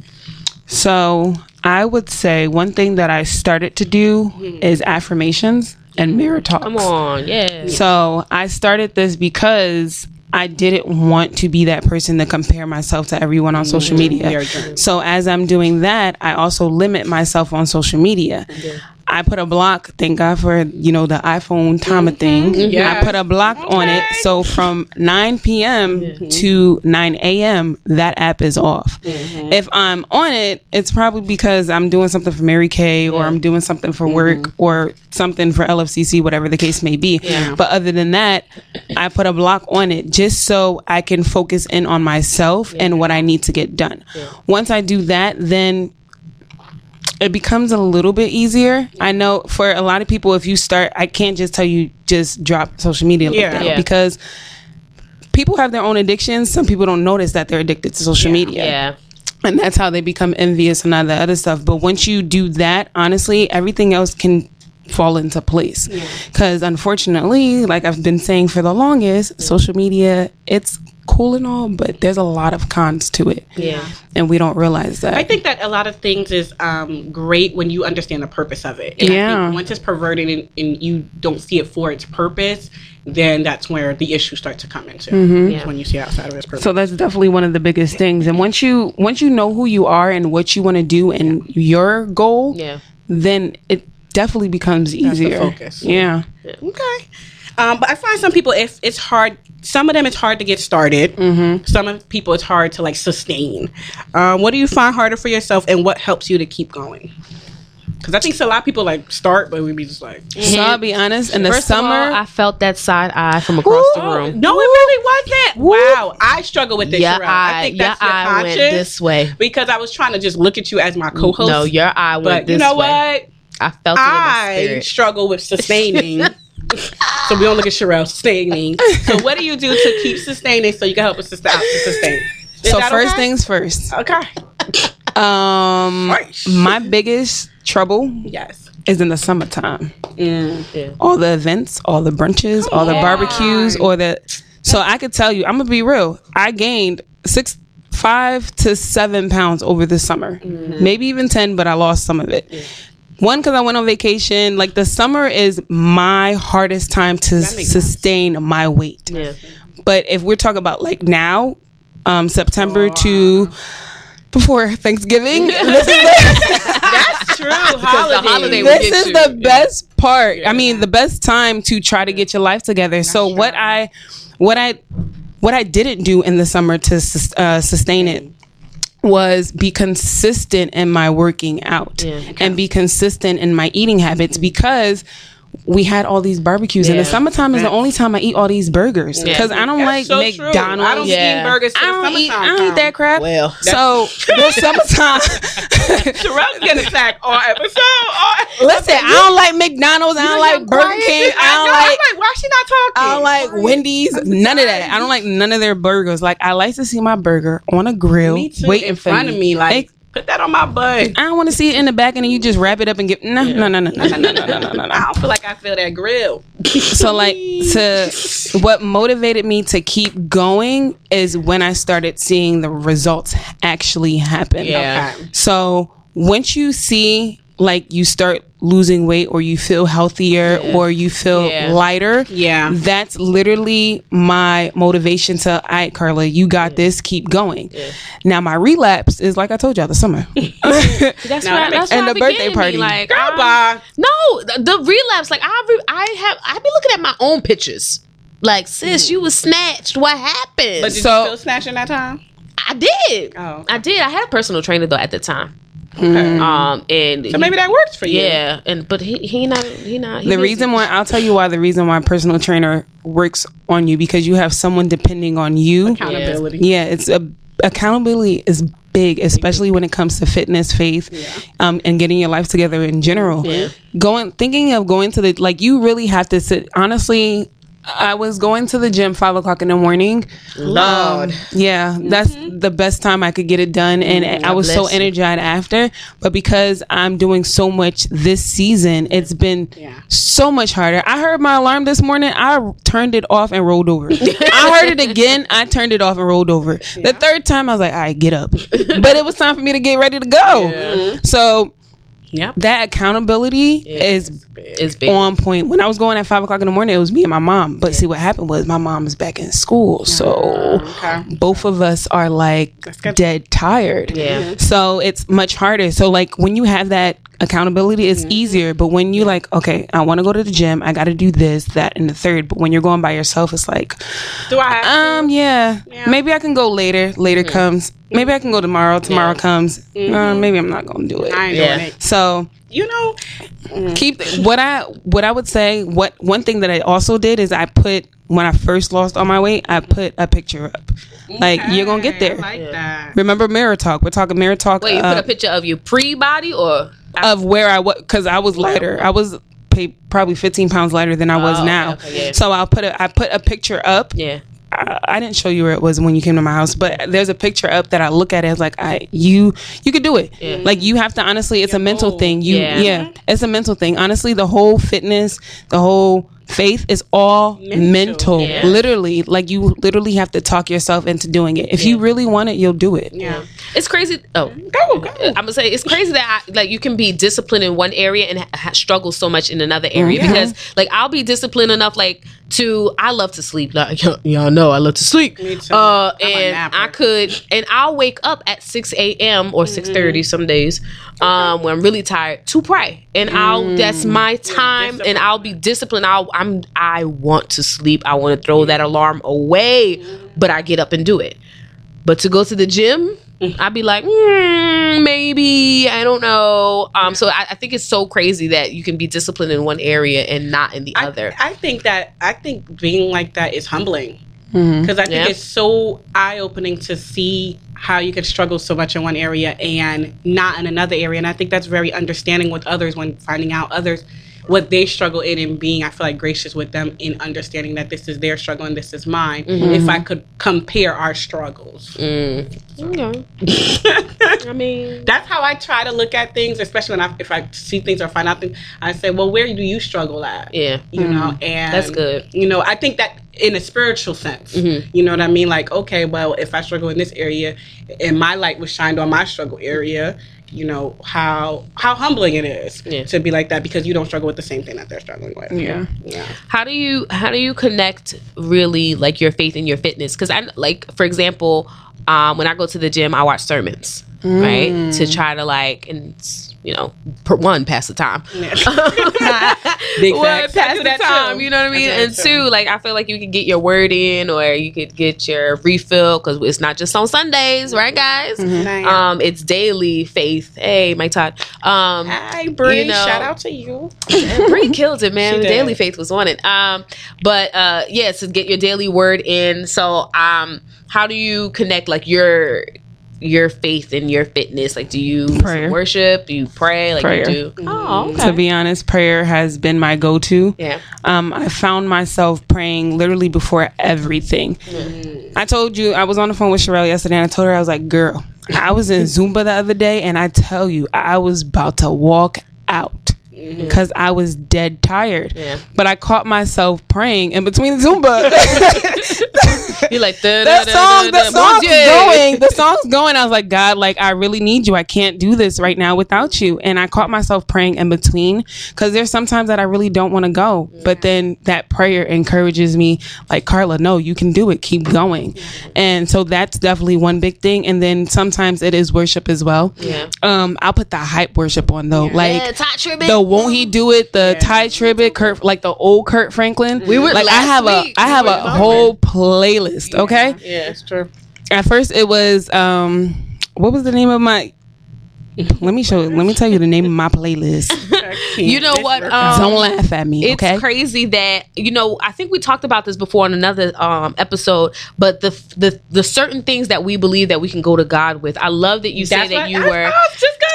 So I would say one thing that I started to do mm-hmm. is affirmations and mirror talks. Come on, yeah. So I started this because I didn't want to be that person to compare myself to everyone on mm-hmm. social media. So as I'm doing that, I also limit myself on social media. Yeah. I put a block, thank God for, you know, the iPhone timer mm-hmm. thing. Yes. I put a block okay. on it. So from nine p.m. Mm-hmm. to nine a.m., that app is off. Mm-hmm. If I'm on it, it's probably because I'm doing something for Mary Kay yeah. or I'm doing something for mm-hmm. work or something for L F C C, whatever the case may be. Yeah. But other than that, I put a block on it just so I can focus in on myself yeah. and what I need to get done. Yeah. Once I do that, then it becomes a little bit easier. I know for a lot of people, if you start, I can't just tell you just drop social media yeah. like that yeah. because people have their own addictions. Some people don't notice that they're addicted to social yeah. media. Yeah. And that's how they become envious and all that other stuff. But once you do that, honestly, everything else can fall into place. Because yeah. unfortunately, like I've been saying for the longest, yeah. social media, it's cool and all, but there's a lot of cons to it. Yeah. And we don't realize that. I think that a lot of things is um, great when you understand the purpose of it. And yeah. I think once it's perverted and, and you don't see it for its purpose, then that's where the issues start to come into. Mm-hmm. Yeah. When you see outside of this person. So that's definitely one of the biggest things. And once you once you know who you are and what you want to do and your goal, yeah. then it definitely becomes easier. That's the focus. Yeah. yeah. Okay. Um, but I find some people, if it's hard, some of them it's hard to get started. Mm-hmm. Some of people it's hard to like sustain. Um, what do you find harder for yourself, and what helps you to keep going? Because I think so a lot of people like start, but we be just like. Mm-hmm. So I'll be honest. In the First summer, of all, I felt that side eye from across Ooh, the room. No, Ooh. It really wasn't. Ooh. Wow, I struggle with this. Yeah, I, I think that's your, your eye conscience went this way because I was trying to just look at you as my co-host. No, your eye went this way. But you know way. What? I felt it I in my spirit. Struggle with sustaining. So we don't look at Sherelle sustaining. So what do you do to keep sustaining so you can help us to stop to sustain? Is so first okay? things first. Okay. Um, Marsh. My biggest trouble yes. is in the summertime. Mm, yeah. All the events, all the brunches, Come all on. The barbecues, or the. So I could tell you, I'm gonna be real. I gained six. Five to seven pounds over the summer, mm-hmm. maybe even ten, but I lost some of it. Yeah. One, because I went on vacation. Like the summer is my hardest time to sustain sense. My weight. Yeah. But if we're talking about like now, um, September Aww. To before Thanksgiving, this is the- that's true. Holiday. The holiday will this get is you. The yeah. best part. Yeah. I mean, the best time to try to yeah. get your life together. That's so true. what I, what I, what I didn't do in the summer to uh, sustain it. Was be consistent in my working out yeah, okay. and be consistent in my eating habits because we had all these barbecues yeah. and the summertime is the only time I eat all these burgers because yeah. I don't that's like so McDonald's. True. I don't yeah. eat burgers. To I, don't the eat, I don't eat that crap. Well, so the summertime, Sherelle's gonna sack all episode. All episode. Listen, I don't like McDonald's. I don't like Burger King. I don't like. I'm like, why is she not talking? I don't like why? Wendy's. None of that. I don't like none of their burgers. Like I like to see my burger on a grill, waiting in front me. Of me. Like. They, put that on my butt. I don't want to see it in the back and then you just wrap it up and get no no no no no no no no no. I don't feel like I feel that grill. So like to what motivated me to keep going is when I started seeing the results actually happen. Yeah. Okay. So once you see like you start losing weight or you feel healthier yeah. or you feel yeah. lighter. Yeah. That's literally my motivation to, all right, Carla, you got yeah. this, keep going. Yeah. Now my relapse is like I told y'all, the summer. That's no, right. That's and the birthday party. Like, Girl, um, bye. No, the, the relapse, like I re- I have I be looking at my own pictures. Like, sis, mm. you was snatched. What happened? But did so, you still snatch in that time? I did. Oh. I did. I had a personal trainer though at the time. Okay. Um, and so maybe that works for you. Yeah, and but he he not he not. He the reason why I'll tell you why the reason why personal trainer works on you because you have someone depending on you. Accountability. Yeah, yeah it's a, accountability is big, especially when it comes to fitness, faith, yeah. um, and getting your life together in general. Yeah. Going thinking of going to the like you really have to sit honestly. I was going to the gym five o'clock in the morning. Lord. Um, yeah, that's mm-hmm. the best time I could get it done. And mm, I was so energized you. After. But because I'm doing so much this season, it's been yeah. so much harder. I heard my alarm this morning. I turned it off and rolled over. I heard it again. I turned it off and rolled over. Yeah. The third time, I was like, all right, get up. But it was time for me to get ready to go. Yeah. So... Yep. That accountability yeah, is is on point. When I was going at five o'clock in the morning, it was me and my mom. But yeah. see, what happened was my mom is back in school, so okay. both of us are like dead tired. Yeah. So it's much harder. So like when you have that accountability, it's mm-hmm. easier. But when you like, okay, I want to go to the gym, I got to do this, that, and the third. But when you're going by yourself, it's like, do I? Have um, to? Yeah, yeah. Maybe I can go later. Later mm-hmm. comes. Maybe I can go tomorrow. Tomorrow yeah. comes. Mm-hmm. Uh, maybe I'm not gonna do it. I ain't yeah. doing it. So you know, mm. keep what I what I would say. What one thing that I also did is I put when I first lost all my weight, I put a picture up. Okay. Like you're gonna get there. I like that. Remember Mirror Talk? We're talking Mirror Talk. Wait, you uh, put a picture of your pre body or of where I was because I was lighter. I was probably fifteen pounds lighter than I was oh, now. Okay, okay, yeah. So I'll put a I put a picture up. Yeah. I, I didn't show you where it was when you came to my house, but there's a picture up that I look at it as like, I you you could do it. Yeah. Like you have to honestly, it's You're a mental old. thing. You yeah. yeah, it's a mental thing. Honestly, the whole fitness, the whole faith is all mental. mental. Yeah. Literally, like you literally have to talk yourself into doing it. If yeah. you really want it, you'll do it. Yeah, it's crazy. Oh, go go. I'm gonna say it's crazy that I, like you can be disciplined in one area and ha- struggle so much in another area yeah. because like I'll be disciplined enough like to I love to sleep. Like, y- y'all know I love to sleep. Me too. Uh, and I could and I'll wake up at six a.m. or six thirty mm. some days um, okay. when I'm really tired to pray. And mm. I'll that's my time and I'll be disciplined. I'll I'm, I want to sleep. I want to throw that alarm away, but I get up and do it. But to go to the gym, I'd be like, mm, maybe, I don't know. Um, so I, I think it's so crazy that you can be disciplined in one area and not in the I, other. I think that, I think being like that is humbling. Because I think yeah. it's so eye-opening to see how you could struggle so much in one area and not in another area. And I think that's very understanding with others when finding out others what they struggle in and being, I feel like, gracious with them in understanding that this is their struggle and this is mine. Mm-hmm. If I could compare our struggles. Mm. Yeah. I mean. That's how I try to look at things, especially when I, if I see things or find out things. I say, well, where do you struggle at? Yeah. You mm-hmm. know, and. That's good. You know, I think that in a spiritual sense, mm-hmm. you know what I mean? Like, okay, well, if I struggle in this area and my light was shined on my struggle area, you know, how how humbling it is yeah. to be like that because you don't struggle with the same thing that they're struggling with. Yeah. Yeah. How do you how do you connect really like your faith and your fitness? Because I like, for example, um, when I go to the gym, I watch sermons, mm. right? To try to like, and you know, per one, pass the time. Yeah. Big one, pass the time, too. You know what I mean? And two, like, I feel like you could get your word in or you could get your refill because it's not just on Sundays, right, guys? Mm-hmm. Um, it's daily faith. Hey, Mike Todd. Um, Hi, Bree. You know, shout out to you. Bree killed it, man. Daily faith was on it. Um, but, uh, yeah, to so get your daily word in. So, um, how do you connect, like, your... your faith and your fitness? Like, do you prayer. worship? Do you pray? Like prayer. You do? Oh, okay. To be honest, prayer has been my go-to. Yeah. Um, I found myself praying literally before everything. Mm-hmm. I told you, I was on the phone with Sherelle yesterday and I told her, I was like, girl, I was in Zumba the other day and I tell you, I was about to walk out. Because I was dead tired. Yeah. But I caught myself praying in between Zumba. You're like, da, da, that song, da, da, da, the song's going. The song's going. I was like, God, like, I really need you. I can't do this right now without you. And I caught myself praying in between because there's sometimes that I really don't want to go. Yeah. But then that prayer encourages me, like, Carla, no, you can do it. Keep going. Mm-hmm. And so that's definitely one big thing. And then sometimes it is worship as well. Yeah. Um, I'll put the hype worship on, though. Yeah. Like, yeah, the won't he do it? The yeah. Ty Tribbett, Kirk, like the old Kirk Franklin. We were like, I have a, I have a whole playlist. Yeah. Okay, yeah, it's true. At first, it was um, what was the name of my? Let me show. Let me tell you the name of my playlist. You know what? Um, Don't laugh at me. It's okay? Crazy that, you know, I think we talked about this before on another um, episode. But the the the certain things that we believe that we can go to God with. I love that you say that you were.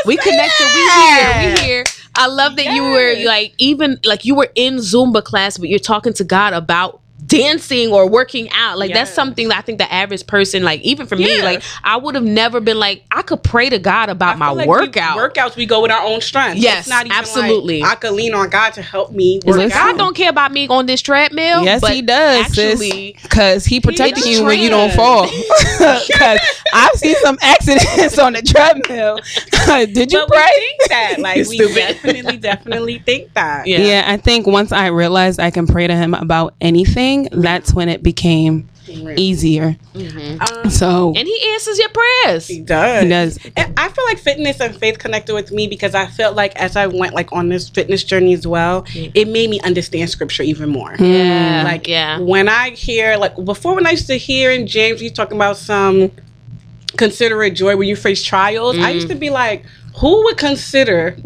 We connected. We here. We here. I love that yes. you were like, even like you were in Zumba class, but you're talking to God about dancing or working out. Like yes. that's something that I think the average person, like even for yeah. me, like I would have never been like, I could pray to God about my like workout. We, workouts, we go with our own strength. Yes, it's not even absolutely. Like, I could lean on God to help me work God out. Don't care about me on this treadmill. Yes, but he does. Actually, because he protecting he you when you don't fall. Because I've seen some accidents on the treadmill. Did you but pray? We think that. Like we definitely, definitely think that. Yeah. yeah, I think once I realized I can pray to him about anything, that's when it became easier. Mm-hmm. Um, so and he answers your prayers. He does. He does. And I feel like fitness and faith connected with me because I felt like as I went like on this fitness journey as well, mm-hmm. it made me understand scripture even more. Yeah. Like yeah. when I hear like before when I used to hear in James, he's talking about some considerate joy when you face trials. Mm-hmm. I used to be like, Who would consider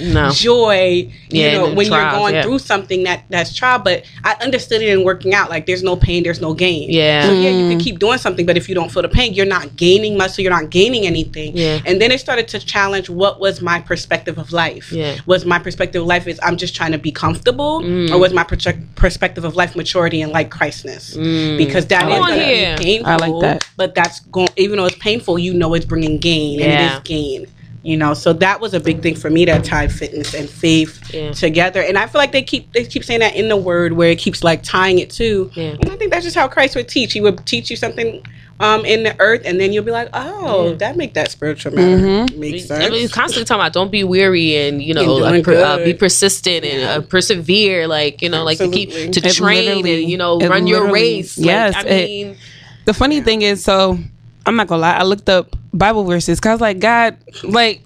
no. joy, you yeah, know, when trials, you're going yeah. through something that, that's trial? But I understood it in working out. Like, there's no pain, there's no gain. Yeah. So, yeah, you can keep doing something, but if you don't feel the pain, you're not gaining much, so you're not gaining anything. Yeah. And then it started to challenge what was my perspective of life. Yeah. Was my perspective of life is I'm just trying to be comfortable, mm. or was my per- perspective of life maturity and, like, Christness? Mm. Because that I is going to be painful. I like that. But that's going, even though it's painful, you know it's bringing gain, yeah. and it is gain. You know, so that was a big thing for me that tied fitness and faith yeah. together. And I feel like they keep they keep saying that in the word where it keeps like tying it to. Yeah. And I think that's just how Christ would teach. He would teach you something um, in the earth, and then you'll be like, oh, yeah. that make that spiritual matter. Mm-hmm. Makes sense. I mean, you're constantly talking about don't be weary and, you know, like, uh, be persistent and uh, persevere. Like, you know, Absolutely. like to keep to it train and, you know, run your race. Yes. Like, I it, mean. The funny yeah. thing is, so I'm not going to lie. I looked up Bible verses because I was like, God, like,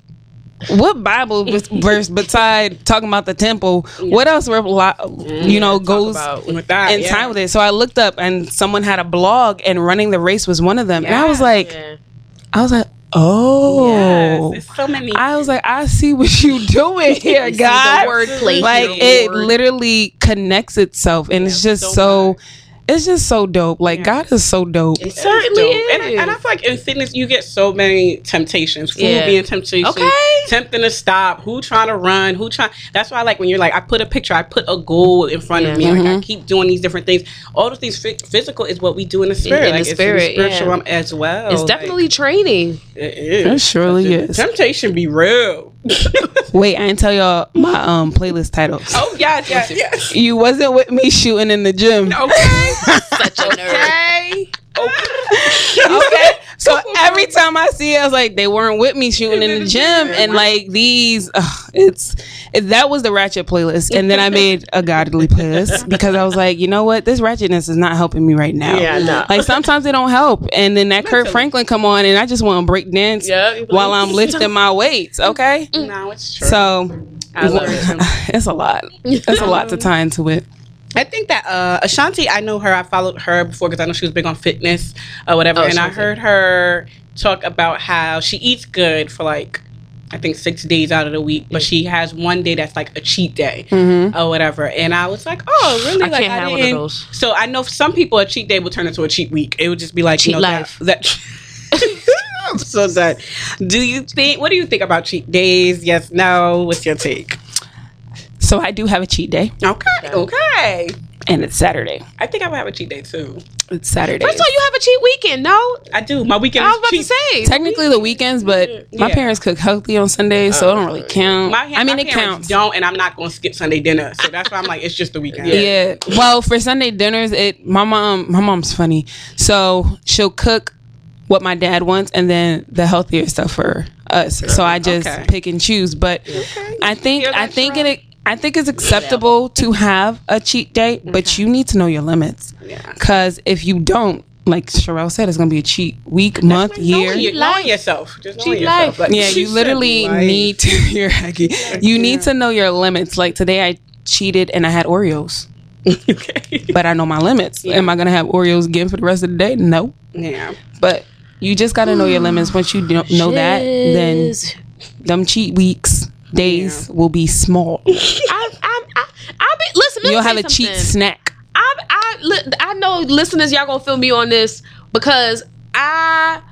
what Bible verse beside talking about the temple? Yeah. What else, were, you know, yeah, goes with that, in yeah. time with it? So I looked up, and someone had a blog, and running the race was one of them. Yeah. And I was like, yeah. I was like, oh, yes, so many. I was like, I see what you doing here, God. Wordplay, like it word. literally connects itself, and yeah, it's just so. so hard. It's just so dope. Like, yeah. God is so dope. It certainly is. Dope. is. And, I, and I feel like in fitness, you get so many temptations. Food yeah. being temptation. Okay. Tempting to stop. Who trying to run? Who trying? That's why, I like, when you're like, I put a picture. I put a goal in front yeah. of me. Mm-hmm. Like, I keep doing these different things. All of these f- physical is what we do in the spirit. In, in like, the spirit, it's in the spiritual yeah. realm as well. It's definitely like, training. It is. It surely it is. Temptation be real. Wait, I didn't tell y'all my um playlist titles. Oh, yeah, yeah, yeah. You wasn't with me shooting in the gym. Okay. Such a nerd. Okay. Okay. So every time I see it, I was like, they weren't with me shooting in the gym. And like these, uh, it's, it, that was the ratchet playlist. And then I made a godly playlist because I was like, you know what? This ratchetness is not helping me right now. Yeah, no. Like sometimes they don't help. And then that Mentally. Kirk Franklin come on and I just want to break dance yeah, while I'm lifting my weights. Okay. No, it's true. So I love it. It's a lot. It's a lot to tie into it. I think that uh, Ashanti, I know her. I followed her before because I know she was big on fitness or whatever. Oh, and I heard her talk about how she eats good for like, I think six days out of the week. But she has one day that's like a cheat day mm-hmm. or whatever. And I was like, oh, really? I like, can't I have didn't. one of those. So I know some people, a cheat day will turn into a cheat week. It would just be like, cheat you know, life. That, that I'm so sad. Do you think, what do you think about cheat days? Yes, no. What's your take? So I do have a cheat day. Okay. Okay. And it's Saturday. I think I would have a cheat day too. It's Saturday. First of all, you have a cheat weekend, no? I do. My weekend I was about cheat. to say. Technically the weekends, but yeah. my parents cook healthy on Sundays, uh, so it don't really count. My, I mean, my it counts. don't, and I'm not going to skip Sunday dinner. So that's why I'm like, it's just the weekend. Yeah. yeah. Well, for Sunday dinners, it my mom, my mom's funny. So she'll cook what my dad wants and then the healthier stuff for us. Sure. So I just okay. pick and choose. But okay. I think, I think right. it... I think it's acceptable to have a cheat day, okay. but you need to know your limits. Because yeah. if you don't, like Sherelle said, it's going to be a cheat week, month, like year. Knowing, knowing yourself. Just knowing cheat yourself. Like, yeah, you literally life. need to. You're hacky. Yeah, you yeah. need to know your limits. Like today, I cheated and I had Oreos. okay. But I know my limits. Yeah. Am I going to have Oreos again for the rest of the day? No. Yeah. But you just got to know your limits. Once you don't know Shiz. that, then them cheat weeks. Days yeah. will be small. I, I, I, I be, listen, You'll have a something. cheat snack. I, I, I know listeners, y'all gonna feel me on this because I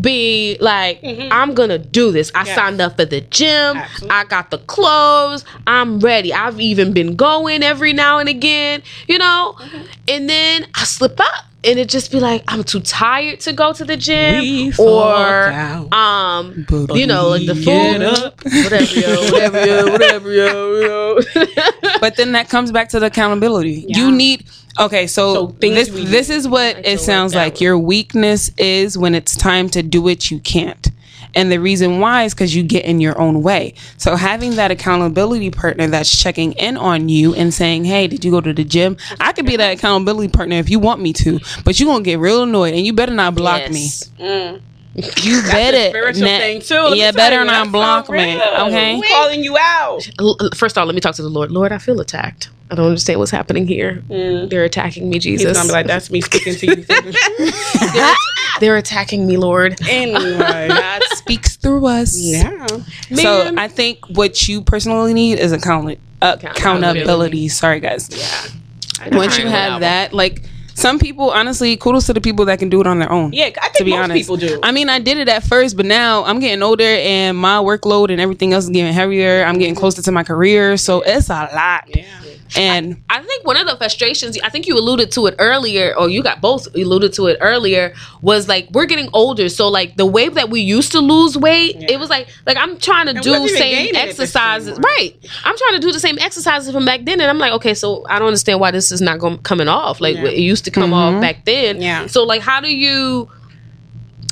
be like, mm-hmm. I'm gonna do this. I yes. signed up for the gym. Absolutely. I got the clothes. I'm ready. I've even been going every now and again, you know? Mm-hmm. And then I slip up and it just be like, I'm too tired to go to the gym we or, down, um, you know, like the food, up. whatever, yo, whatever, yo, whatever, yo, yo. But then that comes back to the accountability. Yeah. You need, okay, so, so this this is what it sounds like. Your weakness is when it's time to do it, you can't. And the reason why is because you get in your own way. So having that accountability partner that's checking in on you and saying, hey, did you go to the gym? I could be that accountability partner if you want me to, but you're going to get real annoyed and you better not block yes. me. Mm. You that's better. That's a spiritual na- thing too. Let yeah, better not block so me. Okay. I'm calling you out. First of all, let me talk to the Lord. Lord, I feel attacked. I don't understand what's happening here. Mm. They're attacking me, Jesus. He's gonna be like, that's me speaking to you. they're, they're attacking me, Lord. Anyway. God, speak speaks through us. Yeah. Man. So I think what you personally need is account- accountability. accountability. Sorry, guys. Yeah. Once you have that, like, some people, honestly, kudos to the people that can do it on their own. Yeah, I think to be most honest. people do. I mean, I did it at first, but now I'm getting older and my workload and everything else is getting heavier. I'm getting closer to my career, so it's a lot. Yeah. And I, I think one of the frustrations, I think you alluded to it earlier, or you got both alluded to it earlier, was like, we're getting older. So like the way that we used to lose weight, yeah. it was like, like I'm trying to and do same exercises. Right. I'm trying to do the same exercises from back then. And I'm like, okay, so I don't understand why this is not going coming off. Like yeah. it used to come mm-hmm. off back then. Yeah. So like, how do you,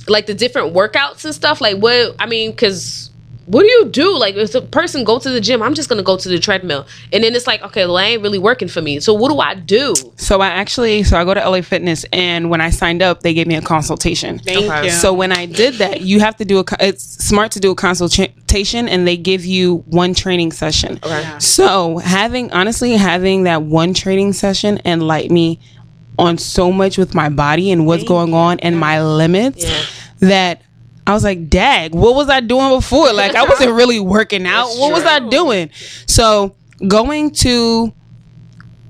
like the different workouts and stuff? Like what, I mean, because... what do you do? Like, if a person go to the gym, I'm just going to go to the treadmill. And then it's like, okay, well, I ain't really working for me. So what do I do? So I actually, so I go to L A Fitness, and when I signed up, they gave me a consultation. Thank okay. you. So when I did that, you have to do a, it's smart to do a consultation, and they give you one training session. Okay. Yeah. So having, honestly, having that one training session enlightened me on so much with my body and what's Thank going on and my limits yeah. that I was like, dag, what was I doing before? Like, I wasn't really working out. That's what true. was I doing? So going to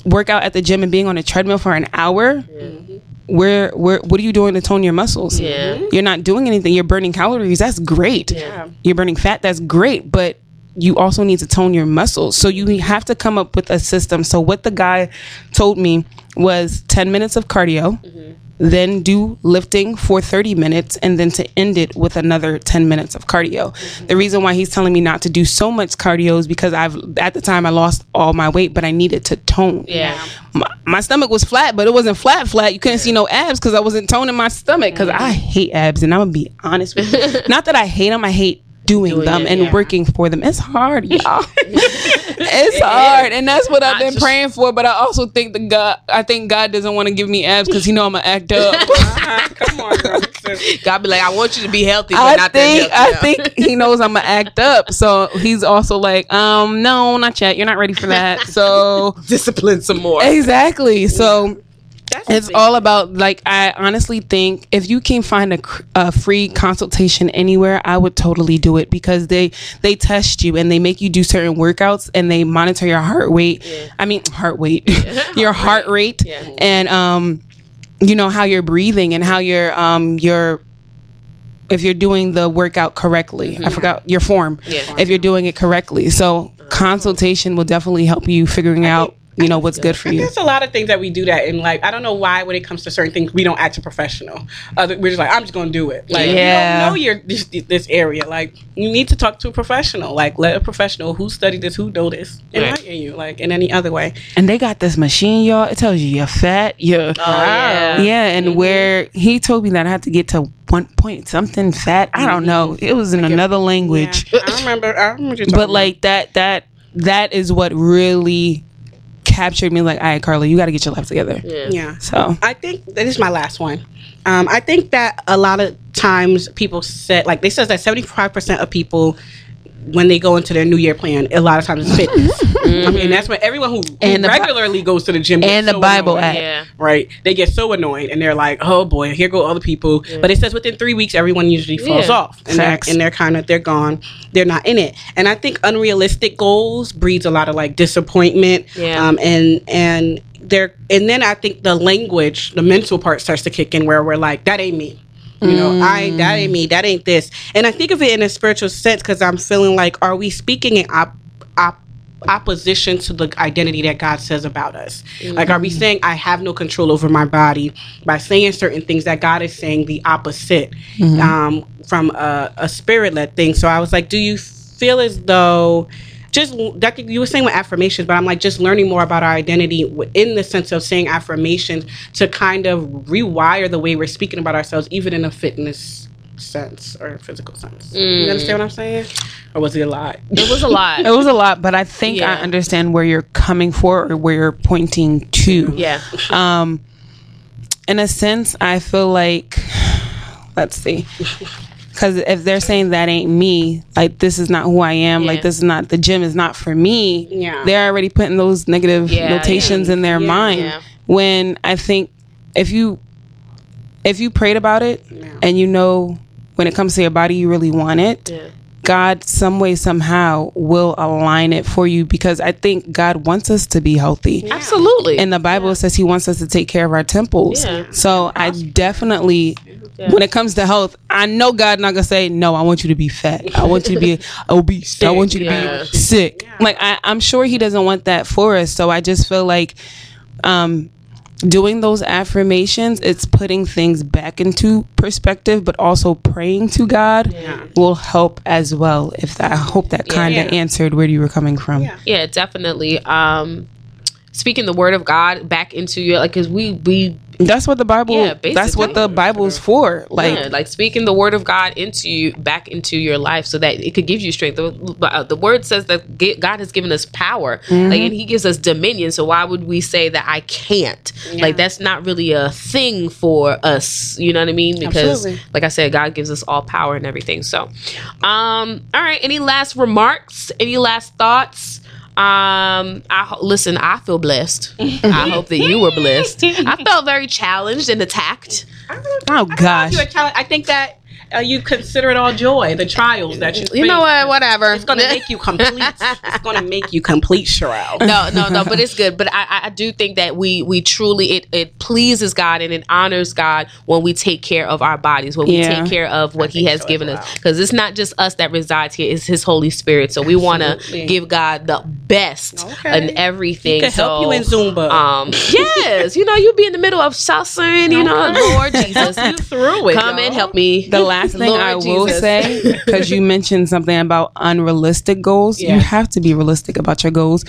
work out at the gym and being on a treadmill for an hour, mm-hmm. where, where, what are you doing to tone your muscles? Yeah. You're not doing anything. You're burning calories. That's great. Yeah. You're burning fat. That's great. But you also need to tone your muscles. So you have to come up with a system. So what the guy told me was ten minutes of cardio. Mm-hmm. Then do lifting for thirty minutes and then to end it with another ten minutes of cardio. Mm-hmm. The reason why he's telling me not to do so much cardio is because I've, at the time I lost all my weight, but I needed to tone. Yeah. My, my stomach was flat, but it wasn't flat, flat. You couldn't yeah. see no abs because I wasn't toning my stomach because mm-hmm. I hate abs, and I'm going to be honest with you. Not that I hate them, I hate doing, doing them it, and yeah. working for them. It's hard, y'all. It's it hard, is. And that's what I've been just praying for. But I also think the God, I think God doesn't want to give me abs because He know I'm gonna act up. uh-huh. Come on, girl. God be like, I want you to be healthy, but I not think, that healthy. I now. think He knows I'm gonna act up, so He's also like, um, no, not yet. You're not ready for that. So discipline some more. Exactly. So. That's it's all about, like, I honestly think if you can find a, a free consultation anywhere, I would totally do it because they they test you and they make you do certain workouts and they monitor your heart rate. Yeah. I mean, heart rate, yeah. your heart rate, yeah. and um, you know how you're breathing and how you're um your if you're doing the workout correctly. Mm-hmm. I forgot your form. Yeah. If you're doing it correctly, so consultation will definitely help you figuring I out. You know what's good for you. There's a lot of things that we do that in life. I don't know why when it comes to certain things we don't act a professional. Uh, we're just like, I'm just gonna do it. Like yeah. you don't know your this, this area. Like you need to talk to a professional. Like let a professional who studied this, who know this, enlighten right. you. Like in any other way. And they got this machine, y'all. It tells you you're fat. You're oh, yeah, yeah. And mm-hmm. where he told me that I had to get to one point something fat. I don't know. It was in like another it, language. Yeah. I remember. I remember. You're talking but like about. that, that, that is what really captured me. Like, all right, Carla, you got to get your life together. Yeah. yeah. So I think that is my last one. Um, I think that a lot of times people said, like, they says that seventy-five percent of people, when they go into their New Year plan, a lot of times it's fitness. Mm-hmm. I mean, that's when everyone who, who regularly bi- goes to the gym and the so Bible annoyed, app, yeah. right? They get so annoyed and they're like, "Oh boy, here go other people." Yeah. But it says within three weeks, everyone usually falls yeah. off, and they're, and they're kind of they're gone. They're not in it. And I think unrealistic goals breeds a lot of like disappointment, yeah. um, and and there. And then I think the language, the mental part starts to kick in where we're like, "That ain't me." You know, mm. I that ain't me. That ain't this. And I think of it in a spiritual sense because I'm feeling like, are we speaking in op, op, opposition to the identity that God says about us? Mm. Like, are we saying I have no control over my body by saying certain things that God is saying the opposite mm. um, from a, a spirit-led thing? So I was like, do you feel as though... Just that you were saying with affirmations, but I'm like just learning more about our identity in the sense of saying affirmations to kind of rewire the way we're speaking about ourselves, even in a fitness sense or physical sense. Mm. You understand what I'm saying? Or was it a lot? It was a lot. It was a lot, but I think yeah. I understand where you're coming for or where you're pointing to. Yeah. Um, in a sense, I feel like, let's see. Because if they're saying that ain't me, like this is not who I am, yeah. like this is not, the gym is not for me, yeah. they're already putting those negative yeah, notations yeah. in their yeah, mind. Yeah. When I think if you if you prayed about it yeah. and you know when it comes to your body, you really want it. Yeah. God, some way, somehow, will align it for you, because I think God wants us to be healthy. Yeah. Absolutely. And the Bible yeah. says He wants us to take care of our temples. Yeah. So I definitely, yeah. when it comes to health, I know God not gonna say no. I want you to be fat. I want you to be obese. Sick. I want you to yeah. be sick. Yeah. Like I, I'm sure He doesn't want that for us. So I just feel like, um, doing those affirmations, it's putting things back into perspective, but also praying to God yeah. will help as well. If that, I hope that kind of yeah, yeah. answered where you were coming from. Yeah, yeah, definitely. Um, speaking the word of God back into your, like, because we we that's what the Bible. Yeah, that's what the Bible's for. Like, yeah, like speaking the word of God into you, back into your life, so that it could give you strength. The, uh, the word says that God has given us power, mm-hmm. like, and He gives us dominion. So why would we say that I can't? Yeah. Like, that's not really a thing for us. You know what I mean? Because, absolutely. Like I said, God gives us all power and everything. So, um, all right. Any last remarks? Any last thoughts? Um, I ho- listen, I feel blessed. I hope that you were blessed. I felt very challenged and attacked. I don't, oh I gosh. You challenge- I think that uh, you consider it all joy, the trials that you You face. Know what, whatever. It's going to make you complete. It's going to make you complete, Sherelle. No, no, no, but it's good. But I, I do think that we, we truly, it, it pleases God and it honors God when we take care of our bodies, when yeah. we take care of what I He has so given us. Because it's not just us that resides here, it's His Holy Spirit. So we want to give God the best okay. in everything. He can so, help you in Zumba. Um, yes, you know, you'll be in the middle of salsaing, you know, Lord Jesus. You through it, Come y'all. and help me. The last Last thing Lord I Jesus. will say, because you mentioned something about unrealistic goals, yeah. you have to be realistic about your goals.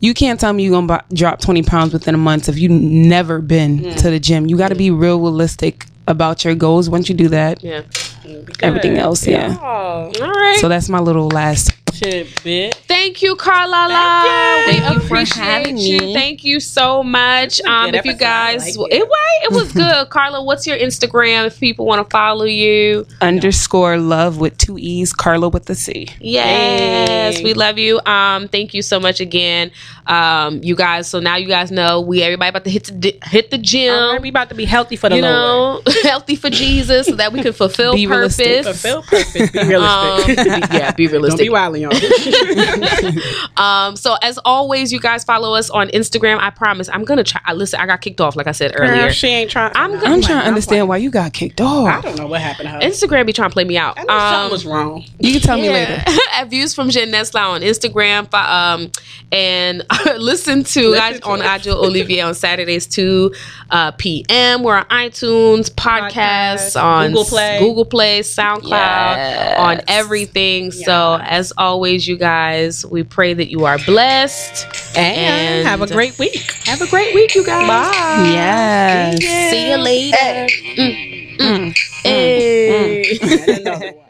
You can't tell me you're going to drop twenty pounds within a month if you've never been mm. to the gym. You got to mm. be real realistic about your goals. Once you do that, yeah. everything else, yeah. yeah. All right. So that's my little last tidbit. Thank you, Carla Lai. Thank you, Thank you for having you. me. Thank you so much. Um, if you guys, like it. It, it was good. Carla, what's your Instagram if people want to follow you? Underscore love with two E's, Carla with the C. Yes, Yay. we love you. Um, thank you so much again, um, you guys. So now you guys know we everybody about to hit the, hit the gym. Right, we about to be healthy for the you Lord, know, healthy for Jesus, so that we can fulfill be purpose. Realistic. Fulfill purpose. Be realistic. Um, be, yeah, be realistic. Don't be wilding. um so as always, you guys follow us on Instagram. I promise I'm gonna try. I, listen, I got kicked off, like I said earlier. Girl, she ain't trying. I'm, I'm gonna, I'm trying to understand like, why you got kicked off. I don't know what happened to her. Instagram be trying to play me out. I know um, something was wrong. You can tell yeah. me later. At Views from Jen Neslau on Instagram, um and listen to listen guys to on Adjo Olivier on Saturdays two p.m. We're on iTunes, podcasts, podcast, on Google Play, Google Play, SoundCloud, yes. on everything. Yes. So as always. Always, you guys, we pray that you are blessed and, and have a great week. Have a great week, you guys. Bye. Yes. yes. See you later. Hey. Mm. Mm. Mm. Hey. Mm. Mm.